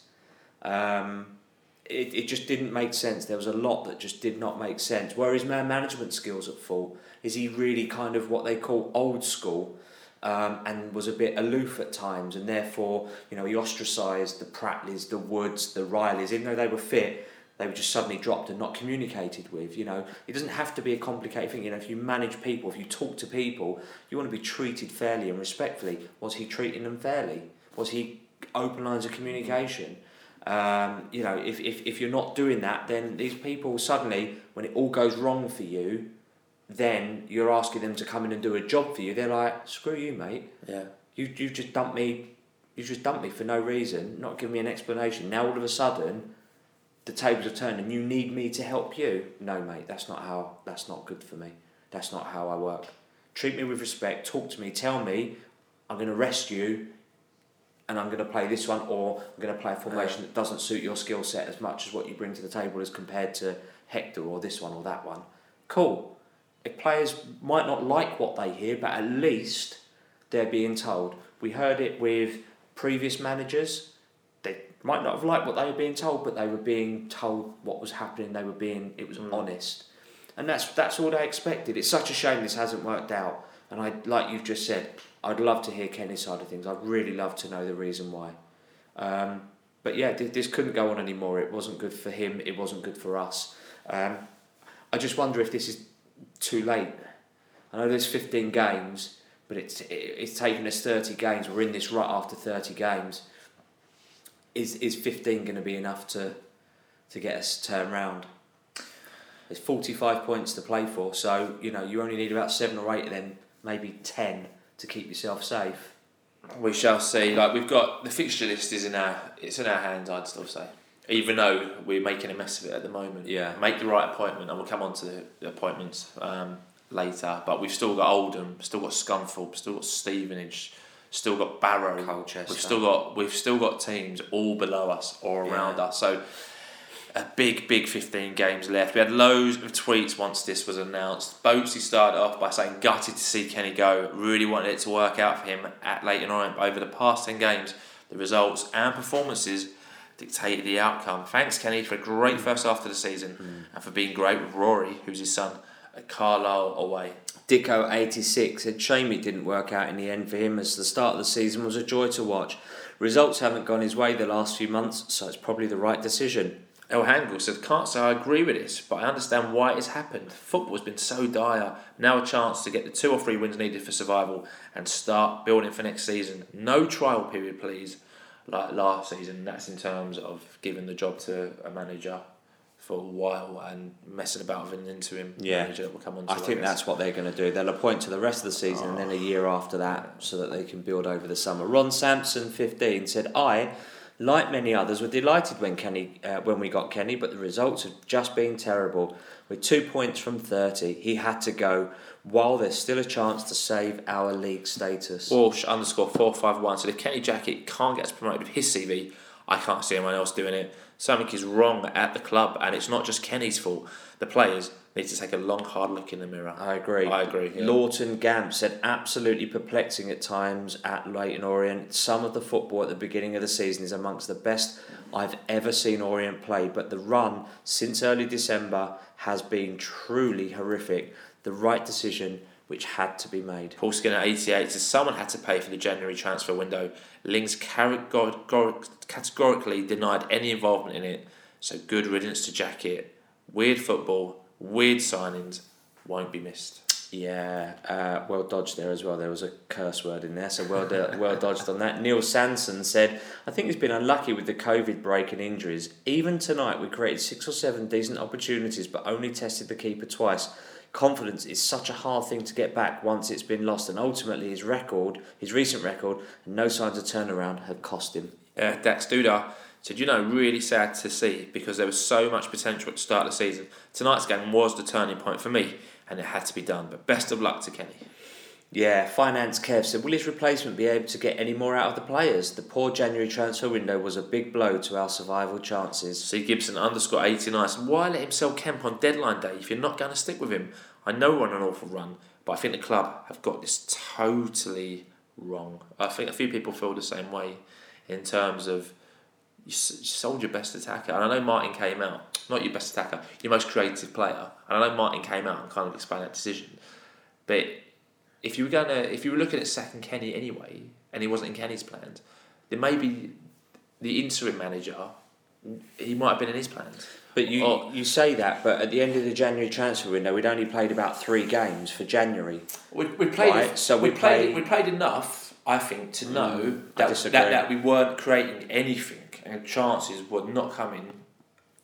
Um, it, it just didn't make sense. There was a lot that just did not make sense. Were his man management skills at full? Is he really kind of what they call old school? Um, and was a bit aloof at times, and therefore, you know, he ostracised the Pratleys, the Woods, the Rileys. Even though they were fit, they were just suddenly dropped and not communicated with. You know, it doesn't have to be a complicated thing. You know, if you manage people, if you talk to people, you want to be treated fairly and respectfully. Was he treating them fairly? Was he open lines of communication? Um, you know, if, if if you're not doing that, then these people suddenly, when it all goes wrong for you, then you're asking them to come in and do a job for you. They're like, screw you, mate. Yeah. You you just dumped me. You just dumped me for no reason, not giving me an explanation. Now all of a sudden, the tables have turned and you need me to help you. No, mate. That's not how. That's not good for me. That's not how I work. Treat me with respect. Talk to me. Tell me, I'm going to rest you, and I'm going to play this one, or I'm going to play a formation yeah. that doesn't suit your skill set as much as what you bring to the table as compared to Hector or this one or that one. Cool. If players might not like what they hear, but at least they're being told. We heard it with previous managers. They might not have liked what they were being told, but they were being told what was happening. They were being, it was mm. honest. And that's that's all they expected. It's such a shame this hasn't worked out. And I, like you've just said, I'd love to hear Kenny's side of things. I'd really love to know the reason why. Um, but yeah, th- this couldn't go on anymore. It wasn't good for him. It wasn't good for us. Um, I just wonder if this is too late. I know there's fifteen games, but it's it's taken us thirty games. We're in this rut after thirty games. Is is fifteen going to be enough to to get us turned round? There's forty-five points to play for, so you know you only need about seven or eight of them, maybe ten, to keep yourself safe. We shall see. Like we've got the fixture list is in our it's in our hands. I'd still say. Even though we're making a mess of it at the moment. Yeah. Make the right appointment, and we'll come on to the, the appointments um, later. But we've still got Oldham, still got Scunthorpe, still got Stevenage, still got Barrow, Colchester. We've still got we've still got teams all below us or around yeah. us. So a big, big fifteen games left. We had loads of tweets once this was announced. Boatsy started off by saying, gutted to see Kenny go. Really wanted it to work out for him at Leyton Orient. Over the past ten games, the results and performances dictated the outcome. Thanks, Kenny, for a great first half of the season mm. and for being great with Rory, who's his son, at Carlisle away. Dicko eighty-six said, shame it didn't work out in the end for him, as the start of the season was a joy to watch. Results haven't gone his way the last few months, so it's probably the right decision. El Hangul said, can't say I agree with this, but I understand why it's happened. Football's been so dire. Now a chance to get the two or three wins needed for survival and start building for next season. No trial period, please, like last season. That's in terms of giving the job to a manager for a while and messing about with an interim yeah. manager that will come on to I think guess. That's what they're going to do. They'll appoint to the rest of the season oh. and then a year after that so that they can build over the summer. Ron Sampson, fifteen, said, I... like many others, were delighted when Kenny, uh, when we got Kenny, but the results have just been terrible. With two points from thirty, he had to go, while there's still a chance to save our league status. Walsh underscore four five one said, if Kenny Jackett can't get us promoted with his C V, I can't see anyone else doing it. Something is wrong at the club, and it's not just Kenny's fault. The players need to take a long, hard look in the mirror. I agree. I agree. Yeah. Lawton Gamp said, absolutely perplexing at times at Leyton Orient. Some of the football at the beginning of the season is amongst the best I've ever seen Orient play, but the run since early December has been truly horrific. The right decision which had to be made. Paul Skinner, eighty-eight, says someone had to pay for the January transfer window. Ling's categorically denied any involvement in it, so good riddance to Jackett. Weird football, weird signings, won't be missed. Yeah, uh, well dodged there as well. There was a curse word in there, so well do- well dodged on that. Neil Sanson said, I think he's been unlucky with the COVID break and injuries. Even tonight, we created six or seven decent opportunities, but only tested the keeper twice. Confidence is such a hard thing to get back once it's been lost, and ultimately his record, his recent record, and no signs of turnaround have cost him. Uh, Dax Duda said, you know, really sad to see because there was so much potential at the start of the season. Tonight's game was the turning point for me, and it had to be done, but best of luck to Kenny. Yeah, Finance Kev said, will his replacement be able to get any more out of the players? The poor January transfer window was a big blow to our survival chances. C. Gibson underscore eighty-nine said, why let him sell Kemp on deadline day if you're not going to stick with him? I know we're on an awful run, but I think the club have got this totally wrong. I think a few people feel the same way in terms of you sold your best attacker. And I know Martin came out, not your best attacker, your most creative player. And I know Martin came out and kind of explained that decision. But if you were gonna, if you were looking at sacking Kenny anyway, and he wasn't in Kenny's plans, then maybe the interim manager, he might have been in his plans. But you or, you say that, but at the end of the January transfer window, we'd only played about three games for January. We, we played, right? so we, we played, played, we played enough, I think, to know that, that that we weren't creating anything and chances were not coming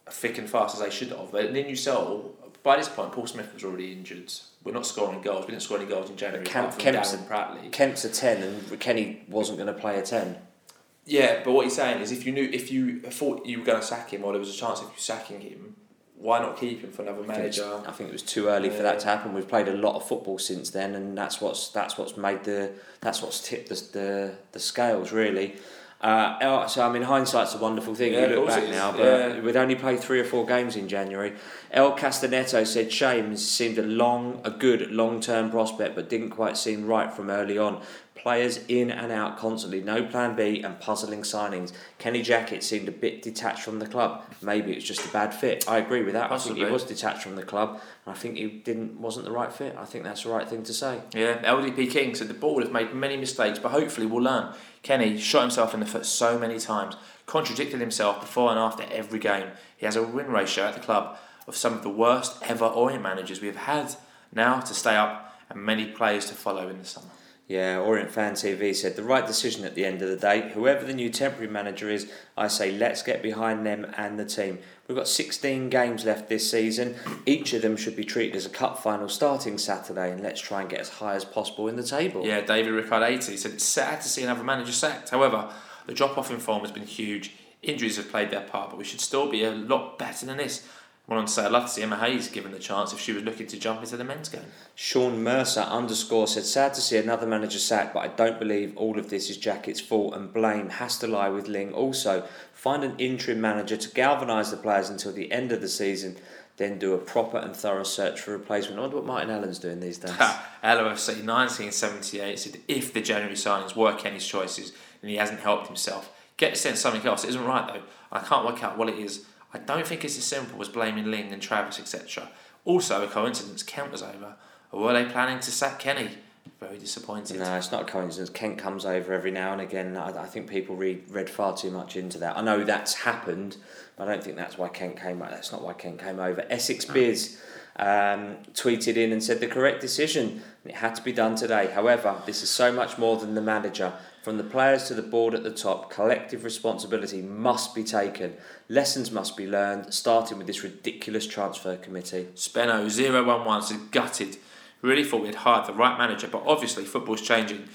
thick and fast as they should have. And then you sell. By this point, Paul Smith was already injured. We're not scoring goals. We didn't score any goals in January. Kemp, Kemp's, Darren Pratley. Kemp's a ten, and Kenny wasn't going to play a ten. Yeah, but what he's saying is, if you knew, if you thought you were going to sack him, or there was a chance of you sacking him, why not keep him for another manager? I think, I think it was too early yeah. for that to happen. We've played a lot of football since then, and that's what's that's what's made the that's what's tipped the the, the scales really. Uh, so I mean, hindsight's a wonderful thing. Yeah, you look back now, but yeah. we'd only play three or four games in January. El Castaneto said, Shame seemed a long, a good long-term prospect, but didn't quite seem right from early on. Players in and out constantly, no plan B, and puzzling signings. Kenny Jackett seemed a bit detached from the club. Maybe it's just a bad fit. I agree with that. Possibly. I think he was detached from the club, and I think he didn't wasn't the right fit. I think that's the right thing to say. Yeah, L D P King said the board have made many mistakes, but hopefully we'll learn. Kenny shot himself in the foot so many times, contradicted himself before and after every game. He has a win ratio at the club of some of the worst ever Orient managers we have had, now to stay up and many players to follow in the summer. Yeah, Orient Fan T V said, the right decision at the end of the day. Whoever the new temporary manager is, I say let's get behind them and the team. We've got sixteen games left this season. Each of them should be treated as a cup final starting Saturday, and let's try and get as high as possible in the table. Yeah, David Rickard eighty said, it's sad to see another manager sacked. However, the drop-off in form has been huge. Injuries have played their part, but we should still be a lot better than this. Well, on I'd love to see Emma Hayes given the chance if she was looking to jump into the men's game. Sean Mercer underscore said, sad to see another manager sacked, but I don't believe all of this is Jackett's fault, and blame has to lie with Ling. Also, find an interim manager to galvanise the players until the end of the season, then do a proper and thorough search for a replacement. I wonder what Martin Allen's doing these days. L O F C nineteen seventy-eight said, if the January signings were Kenny's choices, then he hasn't helped himself. Get sent something else. It isn't right though. I can't work out what it is. I don't think it's as simple as blaming Ling and Travis, et cetera. Also, a coincidence, Kent was over. Or were they planning to sack Kenny? Very disappointed. No, it's not a coincidence. Kent comes over every now and again. I, I think people read read far too much into that. I know that's happened, but I don't think that's why Kent came over. That's not why Kent came over. Essex no. Biz um, tweeted in and said, the correct decision. It had to be done today. However, this is so much more than the manager. From the players to the board at the top, collective responsibility must be taken. Lessons must be learned, starting with this ridiculous transfer committee. Speno zero one one said, gutted. Really thought we'd hired the right manager, but obviously football's changing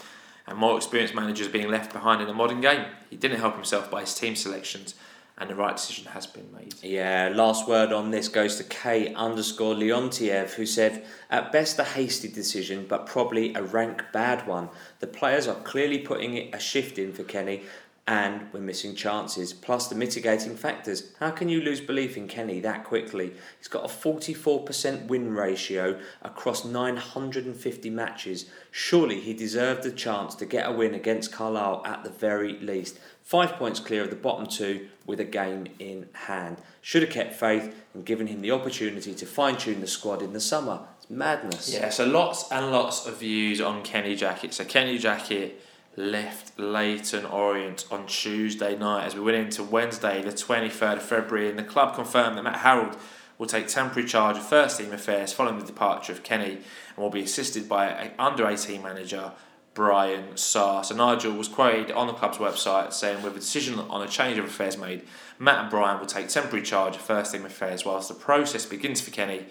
and more experienced managers being left behind in the modern game. He didn't help himself by his team selections, and the right decision has been made. Yeah, last word on this goes to K underscore Leontiev, who said, at best a hasty decision, but probably a rank bad one. The players are clearly putting a shift in for Kenny, and we're missing chances, plus the mitigating factors. How can you lose belief in Kenny that quickly? He's got a forty-four percent win ratio across nine hundred fifty matches. Surely he deserved the chance to get a win against Carlisle at the very least. Five points clear of the bottom two with a game in hand. Should have kept faith and given him the opportunity to fine-tune the squad in the summer. It's madness. Yeah, so lots and lots of views on Kenny Jackett. So Kenny Jackett left Leyton Orient on Tuesday night as we went into Wednesday the twenty-third of February, and the club confirmed that Matt Harold will take temporary charge of first team affairs following the departure of Kenny and will be assisted by an under eighteen manager, Brian Sarr. So Nigel was quoted on the club's website saying, with a decision on a change of affairs made, Matt and Brian will take temporary charge of first team affairs whilst the process begins for Kenny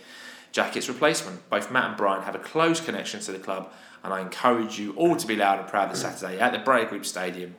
Jackett's replacement. Both Matt and Brian have a close connection to the club, and I encourage you all to be loud and proud this Saturday at the Bray Group Stadium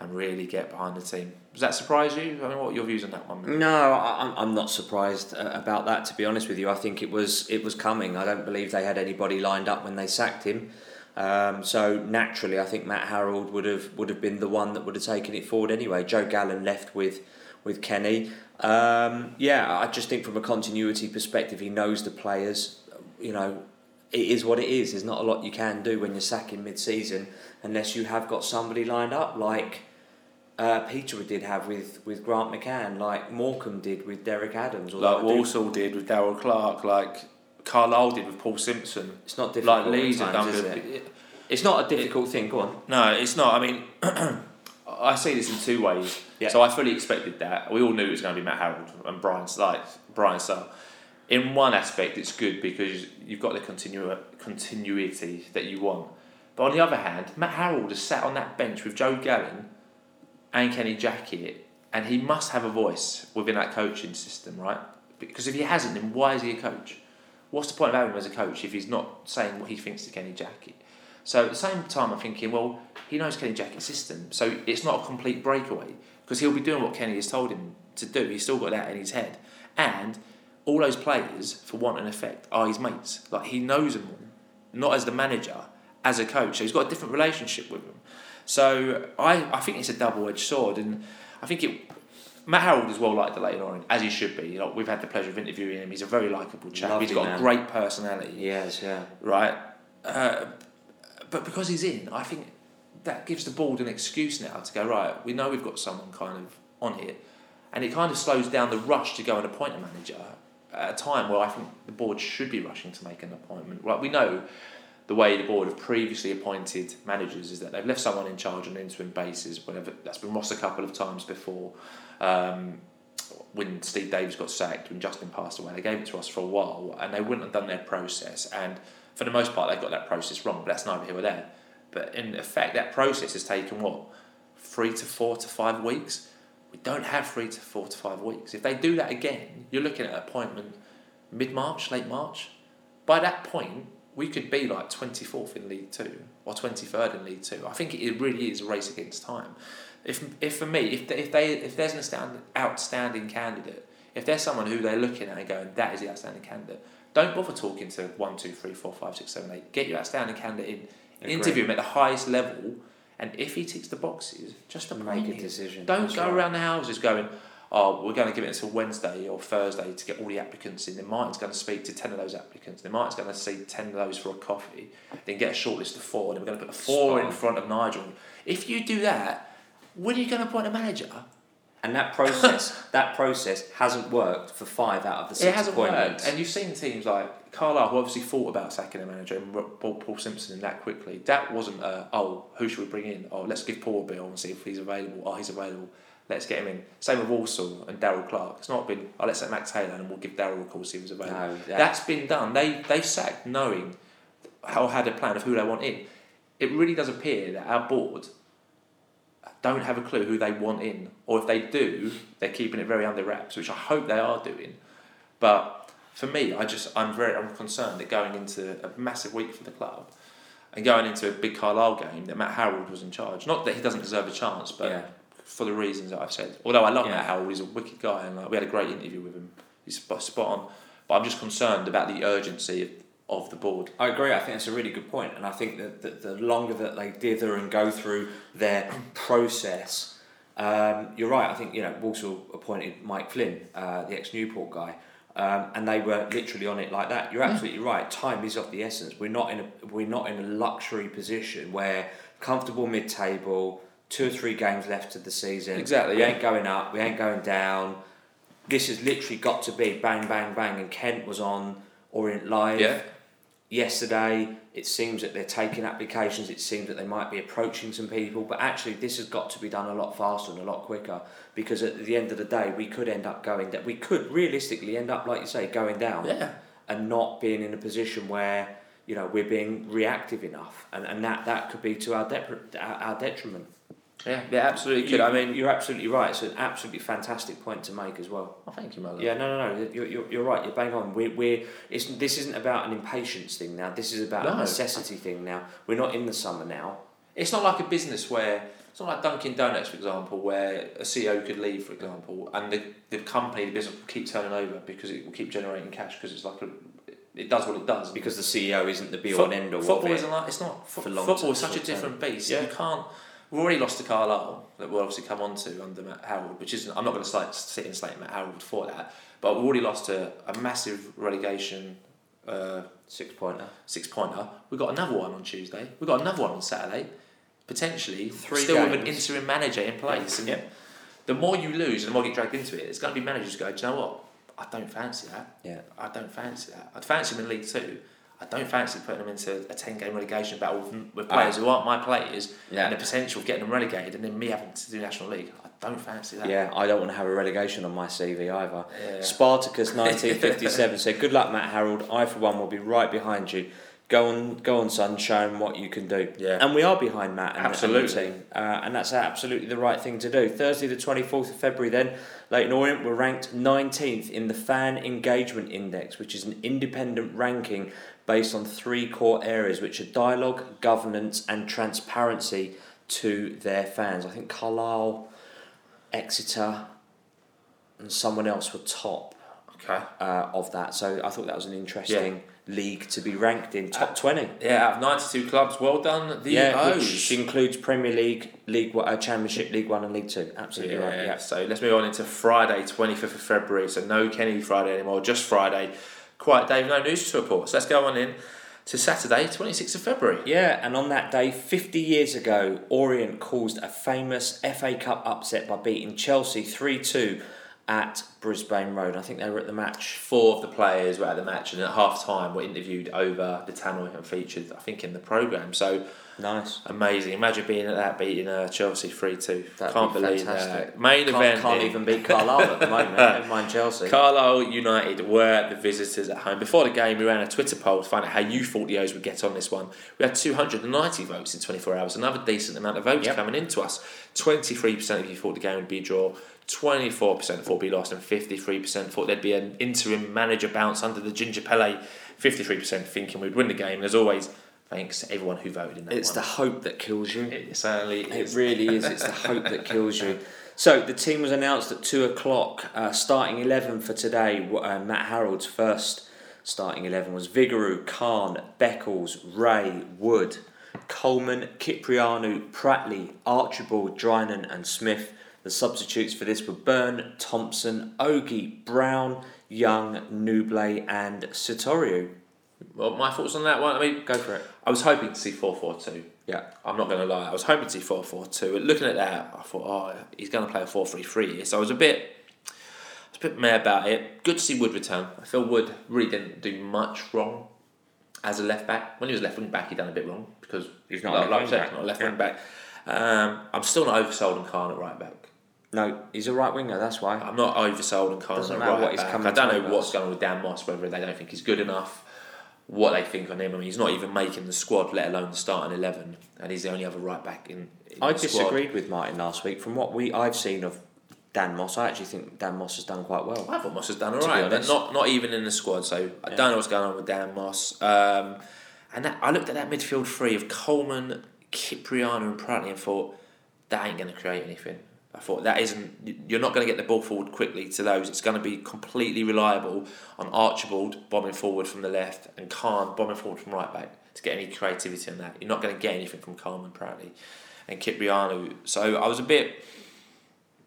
and really get behind the team. Does that surprise you? I mean, what are your views on that one? No, I'm not surprised about that, to be honest with you. I think it was it was coming. I don't believe they had anybody lined up when they sacked him. Um, so naturally, I think Matt Harold would have would have been the one that would have taken it forward anyway. Joe Gallen left with with Kenny. Um, yeah, I just think from a continuity perspective, he knows the players. You know, it is what it is. There's not a lot you can do when you're sacking mid-season unless you have got somebody lined up like uh, Peterborough did have with, with Grant McCann, like Morecambe did with Derek Adams, or like Walsall did with Darryl Clark, like Carlisle did with Paul Simpson. It's not difficult. Like Leeds have done with it. It, it's not a difficult it, thing. Go on. No, it's not. I mean, I see this in two ways. Yeah. So I fully expected that. We all knew it was going to be Matt Harold and Brian, like Brian Sarr. In one aspect, it's good because you've got the continu- continuity that you want. But on the other hand, Matt Harold has sat on that bench with Joe Gallen and Kenny Jackett, and he must have a voice within that coaching system, right? Because if he hasn't, then why is he a coach? What's the point of having him as a coach if he's not saying what he thinks to Kenny Jackett? So at the same time, I'm thinking, well, he knows Kenny Jackett's system, so it's not a complete breakaway because he'll be doing what Kenny has told him to do. He's still got that in his head. And all those players, for want and effect, are his mates. Like, he knows them all, not as the manager, as a coach. So he's got a different relationship with them. So I, I think it's a double-edged sword, and I think it... Matt Harold is well liked at Leyton Orient, as he should be. Like, we've had the pleasure of interviewing him. He's a very likeable chap. Lovely he's got man. A great personality. Yes, yeah. Right? Uh, but because he's in, I think that gives the board an excuse now to go, right, we know we've got someone kind of on here. And it kind of slows down the rush to go and appoint a manager at a time where I think the board should be rushing to make an appointment. Right? We know the way the board have previously appointed managers is that they've left someone in charge on an interim basis. Whenever that's been Ross a couple of times before. Um, when Steve Davies got sacked, when Justin passed away, they gave it to us for a while, and they wouldn't have done their process. And for the most part, they got that process wrong. But that's neither here nor there. But in effect, that process has taken what three to four to five weeks. We don't have three to four to five weeks. If they do that again, you're looking at an appointment mid-March, late March. By that point, we could be like twenty-fourth in League Two or twenty-third in League Two. I think it really is a race against time. If if for me, if they, if they if there's an outstanding candidate if there's someone who they're looking at and going, that is the outstanding candidate, don't bother talking to one, two, three, four, five, six, seven, eight. Get your outstanding candidate in, and interview him at the highest level. And if he ticks the boxes, just to make a decision. Don't That's go right. around the houses going, oh, we're going to give it until Wednesday or Thursday to get all the applicants in. Then Martin's going to speak to ten of those applicants. Then Martin's going to see ten of those for a coffee. Then get a shortlist of four. And then we're going to put a four Spot. in front of Nigel. If you do that, when are you going to appoint a manager? And that process, that process hasn't worked for five out of the six It hasn't appointments. worked. And you've seen teams like Carlisle, who obviously thought about sacking a manager and brought Paul Simpson in that quickly. That wasn't a, oh, who should we bring in? Oh, let's give Paul a bill and see if he's available. Oh, he's available. Let's get him in. Same with Walsall and Daryl Clark. It's not been, oh, let's sack Max Taylor and we'll give Daryl a call, see if he's available. No, that... That's been done. They, they've sacked knowing how had a plan of who they want in. It really does appear that our board don't have a clue who they want in, or if they do, they're keeping it very under wraps, which I hope they are doing. But for me, I just I'm very I'm concerned that going into a massive week for the club and going into a big Carlisle game that Matt Howard was in charge. Not that he doesn't deserve a chance, but yeah. for the reasons that I've said. Although I love yeah. Matt Howard, he's a wicked guy, and like, we had a great interview with him. He's spot on. But I'm just concerned about the urgency of. of the board. I agree, I think that's a really good point, and I think that the, the longer that they dither and go through their process, um, you're right, I think, you know, Walsall appointed Mike Flynn, uh, the ex-Newport guy, um, and they were literally on it like that. You're absolutely yeah. right, time is of the essence. We're not in a we're not in a luxury position where comfortable mid-table, two or three games left of the season, Exactly. we yeah. ain't going up, we ain't going down. This has literally got to be bang, bang, bang, and Kent was on Orient Live. Yeah. Yesterday, it seems that they're taking applications, it seems that they might be approaching some people, but actually this has got to be done a lot faster and a lot quicker, because at the end of the day, we could end up going that we could realistically end up, like you say, going down yeah. and not being in a position where, you know, we're being reactive enough, and, and that, that could be to our, de- our, our detriment. Yeah, yeah, absolutely. Could. You, I mean, you're absolutely right. It's an absolutely fantastic point to make as well. Oh, thank you, my love. Yeah, no, no, no. You're, you're, you're right. You're bang on. We're, we're. It's this isn't about an impatience thing now. This is about no. a necessity thing now. We're not in the summer now. It's not like a business where it's not like Dunkin' Donuts, for example, where a C E O could leave, for example, and the the company, the business will keep turning over because it will keep generating cash because it's like a. It does what it does because the C E O isn't the be all and end all. Football isn't like it's not. Fo- football is such a different beast. Yeah. You can't. We've already lost to Carlisle, that we'll obviously come on to under Matt Howard, which isn't, I'm not going to sit and slate Matt Howard for that, but we've already lost a, a massive relegation uh, six-pointer. Six-pointer. We've got another one on Tuesday. We've got another one on Saturday. Potentially, Three still games. with an interim manager in place. And yep. the more you lose and the more you get dragged into it, it's going to be managers who go, do you know what? I don't fancy that. Yeah. I don't fancy that. I'd fancy them in League Two. I don't fancy putting them into a ten-game relegation battle with, with players oh. who aren't my players yeah. and the potential of getting them relegated and then me having to do National League. I don't fancy that. Yeah, I don't want to have a relegation on my C V either. Yeah. Spartacus nineteen fifty-seven said, good luck, Matt Harold. I, for one, will be right behind you. Go on, go on, son, show him what you can do. Yeah. And we are behind Matt and absolutely. the team. Uh, and that's absolutely the right thing to do. Thursday the twenty-fourth of February then, Leyton Orient were ranked nineteenth in the Fan Engagement Index, which is an independent ranking based on three core areas, which are dialogue, governance and transparency to their fans. I think Carlisle, Exeter and someone else were top okay. uh, of that. So I thought that was an interesting... Yeah. league to be ranked in top twenty. Yeah, out of ninety-two clubs, well done. The yeah, O's. Which includes Premier League, League uh, Championship, League One and League Two. Absolutely yeah, right. Yeah. So let's move on into Friday, twenty-fifth of February. So no Kenny Friday anymore, just Friday. Quiet day, no news to report. So let's go on in to Saturday, twenty-sixth of February. Yeah, and on that day, fifty years ago, Orient caused a famous F A Cup upset by beating Chelsea three two at Brisbane Road. I think they were at the match. Four of the players were at the match and at half time were interviewed over the tannoy and featured, I think, in the programme. So nice. Amazing. Imagine being at that, beating uh, Chelsea three two. Can't be believe fantastic. that. Main can't, event. Can't in... even beat Carlisle at the moment. Never mind Chelsea. Carlisle United were the visitors at home. Before the game, we ran a Twitter poll to find out how you thought the O's would get on this one. We had two hundred ninety votes in twenty-four hours. Another decent amount of votes yep. coming into us. twenty-three percent of you thought the game would be a draw. twenty-four percent thought it'd be lost and fifty-three percent thought there'd be an interim manager bounce under the Ginger Pele. fifty-three percent thinking we'd win the game. And as always, thanks everyone who voted in that it's one. It's the hope that kills you. It certainly is. It really is. It's the hope that kills you. So the team was announced at two o'clock. Uh, starting eleven for today, uh, Matt Harold's first starting eleven was Vigouroux, Khan, Beckles, Ray, Wood, Coleman, Kyprianou, Pratley, Archibald, Drinan and Smith. The substitutes for this were Byrne, Thompson, Ogie, Brown, Young, Nublai and Satoru. Well, my thoughts on that one, I mean... Go for it. I was hoping to see four four two. Yeah. I'm not going to lie. I was hoping to see four four two. Looking at that, I thought, oh, he's going to play a four three three here. So I was a bit... I was a bit meh about it. Good to see Wood return. I feel Wood really didn't do much wrong as a left-back. When he was left-wing-back, he done a bit wrong because... He's not like, a left-wing-back. Like left yeah. um, I'm still not oversold on Khan at right-back. No, he's a right winger, that's why. I'm not oversold on Khan at right-back. I don't know what's going on with Dan Moss, whether they don't think he's good enough, what they think on him. I mean, he's not even making the squad, let alone the starting eleven, and he's the only other right-back in, in I the squad. I disagreed with Martin last week. From what we I've seen of Dan Moss, I actually think Dan Moss has done quite well. I thought Moss has done all right, but not, not even in the squad, so I yeah. don't know what's going on with Dan Moss. Um, and that, I looked at that midfield three of Coleman, Kyprianou and Pratley and thought, that ain't going to create anything. I thought that isn't. You're not going to get the ball forward quickly to those. It's going to be completely reliable on Archibald bombing forward from the left and Khan bombing forward from right back to get any creativity in that. You're not going to get anything from Khan and Pratley and Kyprianou. So I was a bit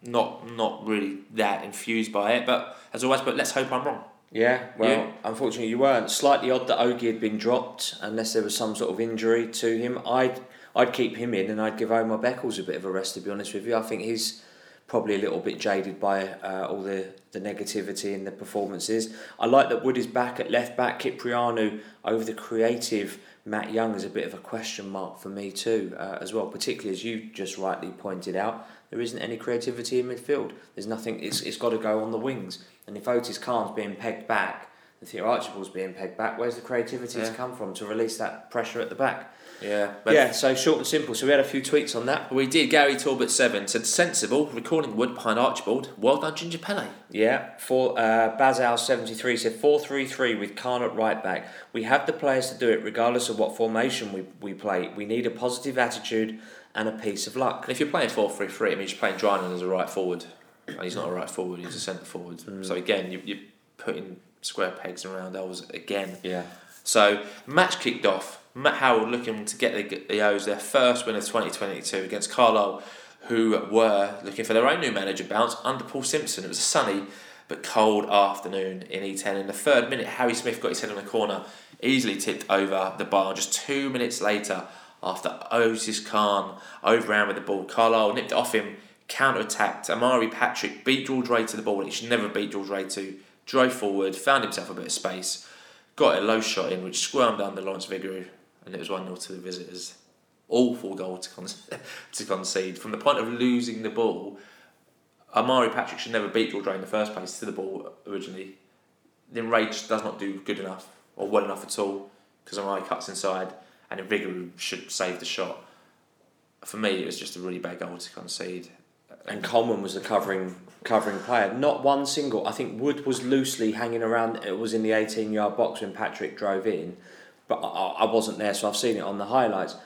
not not really that infused by it. But as always, but let's hope I'm wrong. Yeah. Well, you? Unfortunately, you weren't. Slightly odd that Ogie had been dropped unless there was some sort of injury to him. I'd. I'd keep him in and I'd give Omar Beckles a bit of a rest, to be honest with you. I think he's probably a little bit jaded by uh, all the, the negativity in the performances. I like that Wood is back at left-back. Kyprianou over the creative Matt Young is a bit of a question mark for me too, uh, as well, particularly as you just rightly pointed out, there isn't any creativity in midfield. There's nothing. It's It's got to go on the wings. And if Otis Khan's being pegged back, and Theo Archibald's being pegged back, where's the creativity yeah. to come from to release that pressure at the back? Yeah, but yeah. So short and simple. So we had a few tweets on that. We did. Gary Talbot seven said sensible recording Wood behind Archibald. Well done, Ginger Pele. Yeah. For uh, Bazal seventy three said four three three with Khan at right back. We have the players to do it, regardless of what formation we, we play. We need a positive attitude and a piece of luck. And if you're playing four three three, I mean, you're just playing Drinan as a right forward, and he's not a right forward. He's a centre forward. Mm. So again, you, you're putting square pegs and round holes again. Yeah. So match kicked off. Matt Howell looking to get the O's their first win of twenty twenty-two against Carlisle, who were looking for their own new manager bounce under Paul Simpson. It was a sunny but cold afternoon in E ten. In the third minute, Harry Smith got his head on the corner, easily tipped over the bar. Just two minutes later, after Otis Khan overran with the ball, Carlisle nipped it off him, counter-attacked. Omari Patrick beat George Ray to the ball, he should never beat George Ray to, drove forward, found himself a bit of space, got a low shot in, which squirmed under Lawrence Vigouroux. And it was one nil to the visitors. Awful goal to, con- to concede. From the point of losing the ball, Omari Patrick should never beat George Ray in the first place to the ball originally. Then Ray just does not do good enough or well enough at all because Omari cuts inside and then Vigouroux should save the shot. For me, it was just a really bad goal to concede. And Coleman was the covering covering player. Not one single. I think Wood was loosely hanging around. It was in the eighteen-yard box when Patrick drove in. But I wasn't there, so I've seen it on the highlights.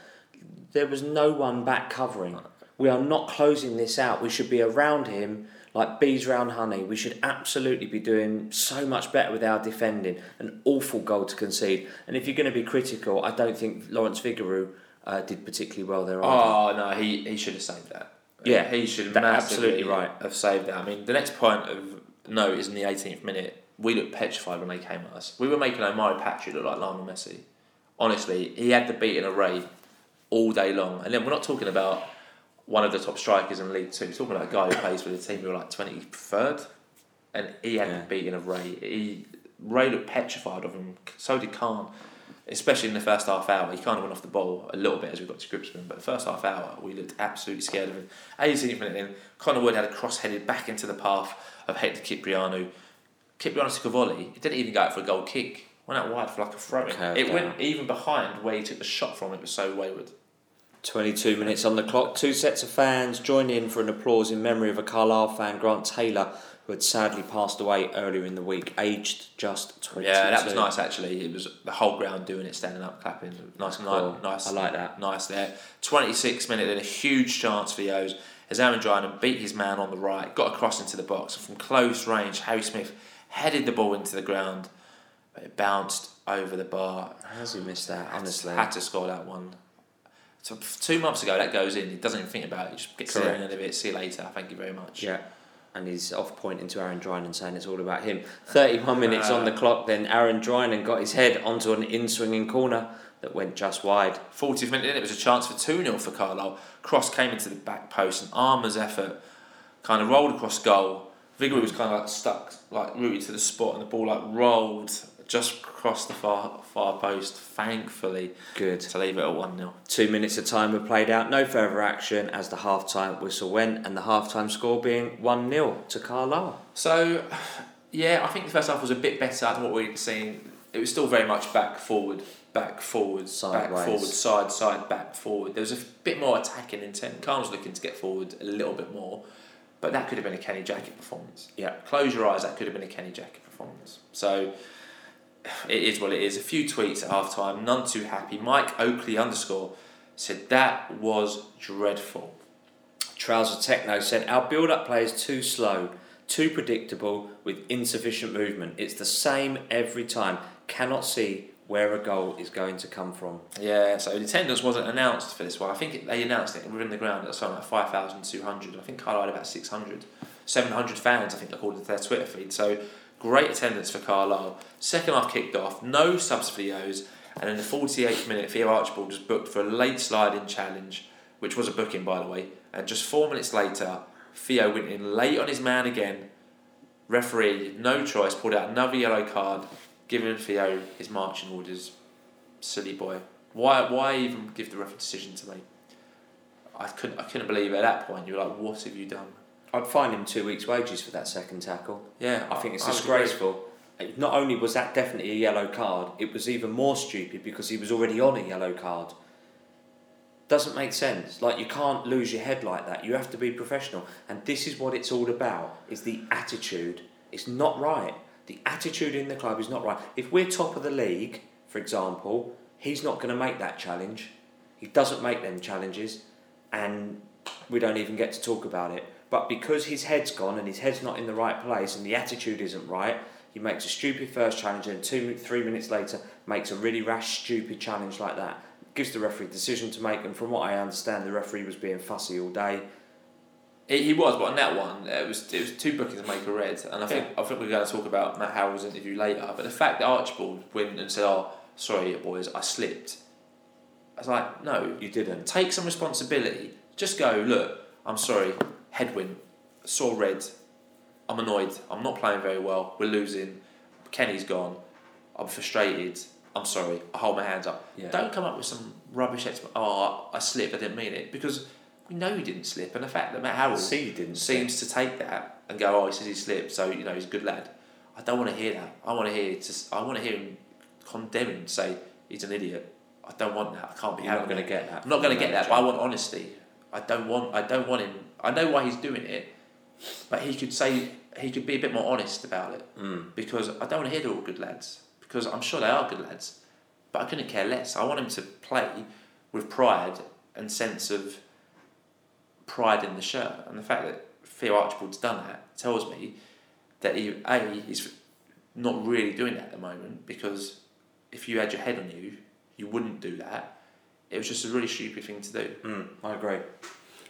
There was no one back covering. We are not closing this out. We should be around him like bees round honey. We should absolutely be doing so much better with our defending. An awful goal to concede. And if you're going to be critical, I don't think Lawrence Vigouroux uh, did particularly well there. Oh, no, he, he should have saved that. Yeah, he should have absolutely right. have saved that. I mean, the next point of note is in the eighteenth minute. We looked petrified when they came at us. We were making Omari Patrick look like Lionel Messi. Honestly, he had the beat in a ray all day long. And then we're not talking about one of the top strikers in League Two. We're talking about a guy who plays with a team who were like twenty-third. And he had yeah. the beat in a ray. He, Ray looked petrified of him. So did Khan. Especially in the first half hour. He kind of went off the ball a little bit as we got to grips with him. But the first half hour, we looked absolutely scared of him. eighteenth minute in, Connor Wood had a cross-headed back into the path of Hector Kyprianou. Kyprianou took a volley. It didn't even go out for a goal kick. Went out wide for like a throw-in. It down. Went even behind where he took the shot from. It was so wayward. twenty-two minutes on the clock. Two sets of fans joined in for an applause in memory of a Carlisle fan, Grant Taylor, who had sadly passed away earlier in the week, aged just twenty-two. Yeah, that was nice actually. It was the whole ground doing it, standing up, clapping. Nice, cool. nice, nice. I like that. Nice there. twenty-sixth minute, then a huge chance for the O's as Aaron Drinan beat his man on the right, got across into the box. From close range, Harry Smith headed the ball into the ground, but it bounced over the bar. How's he missed that? Honestly, had to score that one. So two months ago, that goes in. He doesn't even think about it. He just gets to the end of it. See you later. Thank you very much. Yeah. And he's off pointing to Aaron Drinan, saying it's all about him. thirty-one minutes on the clock, then Aaron Drinan got his head onto an in-swinging corner that went just wide. fortieth minute in, it was a chance for two nil for Carlisle. Cross came into the back post, an armour's effort, kind of rolled across goal. Vigouroux was kind of like stuck, like rooted to the spot, and the ball like rolled just across the far far post, thankfully. Good. To leave it at one nil. Two minutes of time were played out, no further action as the half-time whistle went, and the half-time score being one nil to Carlisle. So, yeah, I think the first half was a bit better than what we'd seen. It was still very much back, forward, back, forward, Sideways. back, forward, side, side, back, forward. There was a bit more attacking intent. Carl was looking to get forward a little bit more, but that could have been a Kenny Jackett performance. Yeah. Close your eyes, that could have been a Kenny Jackett performance. So... it is what it is. A few tweets at half time, none too happy. Mike Oakley underscore said that was dreadful. Trouser Techno said our build up play is too slow, too predictable with insufficient movement. It's the same every time. Cannot see where a goal is going to come from. Yeah, so the attendance wasn't announced for this one. I think it, they announced it within the ground at something like five thousand two hundred. I think Carlisle had about six hundred. seven hundred fans, I think, according to their Twitter feed. So great attendance for Carlisle. Second half kicked off, no subs for the O's, and in the forty-eighth minute, Theo Archibald was booked for a late sliding challenge, which was a booking, by the way. And just four minutes later, Theo went in late on his man again. Referee, no choice, pulled out another yellow card, giving Theo his marching orders. Silly boy. Why? Why even give the referee decision to me? I couldn't. I couldn't believe it at that point. You were like, "What have you done?" I'd fine him two weeks' wages for that second tackle. Yeah, I think it's I disgraceful. Agree. Not only was that definitely a yellow card, it was even more stupid because he was already on a yellow card. Doesn't make sense. Like, you can't lose your head like that. You have to be professional. And this is what it's all about, is the attitude. It's not right. The attitude in the club is not right. If we're top of the league, for example, he's not going to make that challenge. He doesn't make them challenges, and we don't even get to talk about it. But because his head's gone and his head's not in the right place and the attitude isn't right, he makes a stupid first challenge and two, three minutes later makes a really rash, stupid challenge like that. Gives the referee a decision to make, and from what I understand, the referee was being fussy all day. He was, but on that one, it was it was two bookings to make a red, and I think yeah. I think we're going to talk about Matt Howell's interview later. But the fact that Archibald went and said, "Oh, sorry, boys, I slipped," I was like, "No, you didn't. Take some responsibility. Just go. Look, I'm sorry." Headwind, saw red, I'm annoyed, I'm not playing very well, we're losing, Kenny's gone, I'm frustrated, I'm sorry, I hold my hands up. Yeah. Don't come up with some rubbish, exp- oh, I slipped, I didn't mean it, because we know you didn't slip, and the fact that Matt Howell seems slip. to take that and go, oh, he says he slipped, so, you know, he's a good lad. I don't want to hear that. I want to hear just, I want to hear him condemn him, say, he's an idiot. I don't want that, I can't be You're having not going to get that. I'm not going to get that, but I want honesty. I don't want, I don't want him... I know why he's doing it, but he could say he could be a bit more honest about it. Mm. Because I don't want to hear they're all good lads, because I'm sure they are good lads, but I couldn't care less. I want him to play with pride and sense of pride in the shirt, and the fact that Theo Archibald's done that tells me that he a he's not really doing that at the moment, because if you had your head on you, you wouldn't do that. It was just a really stupid thing to do. Mm, I agree.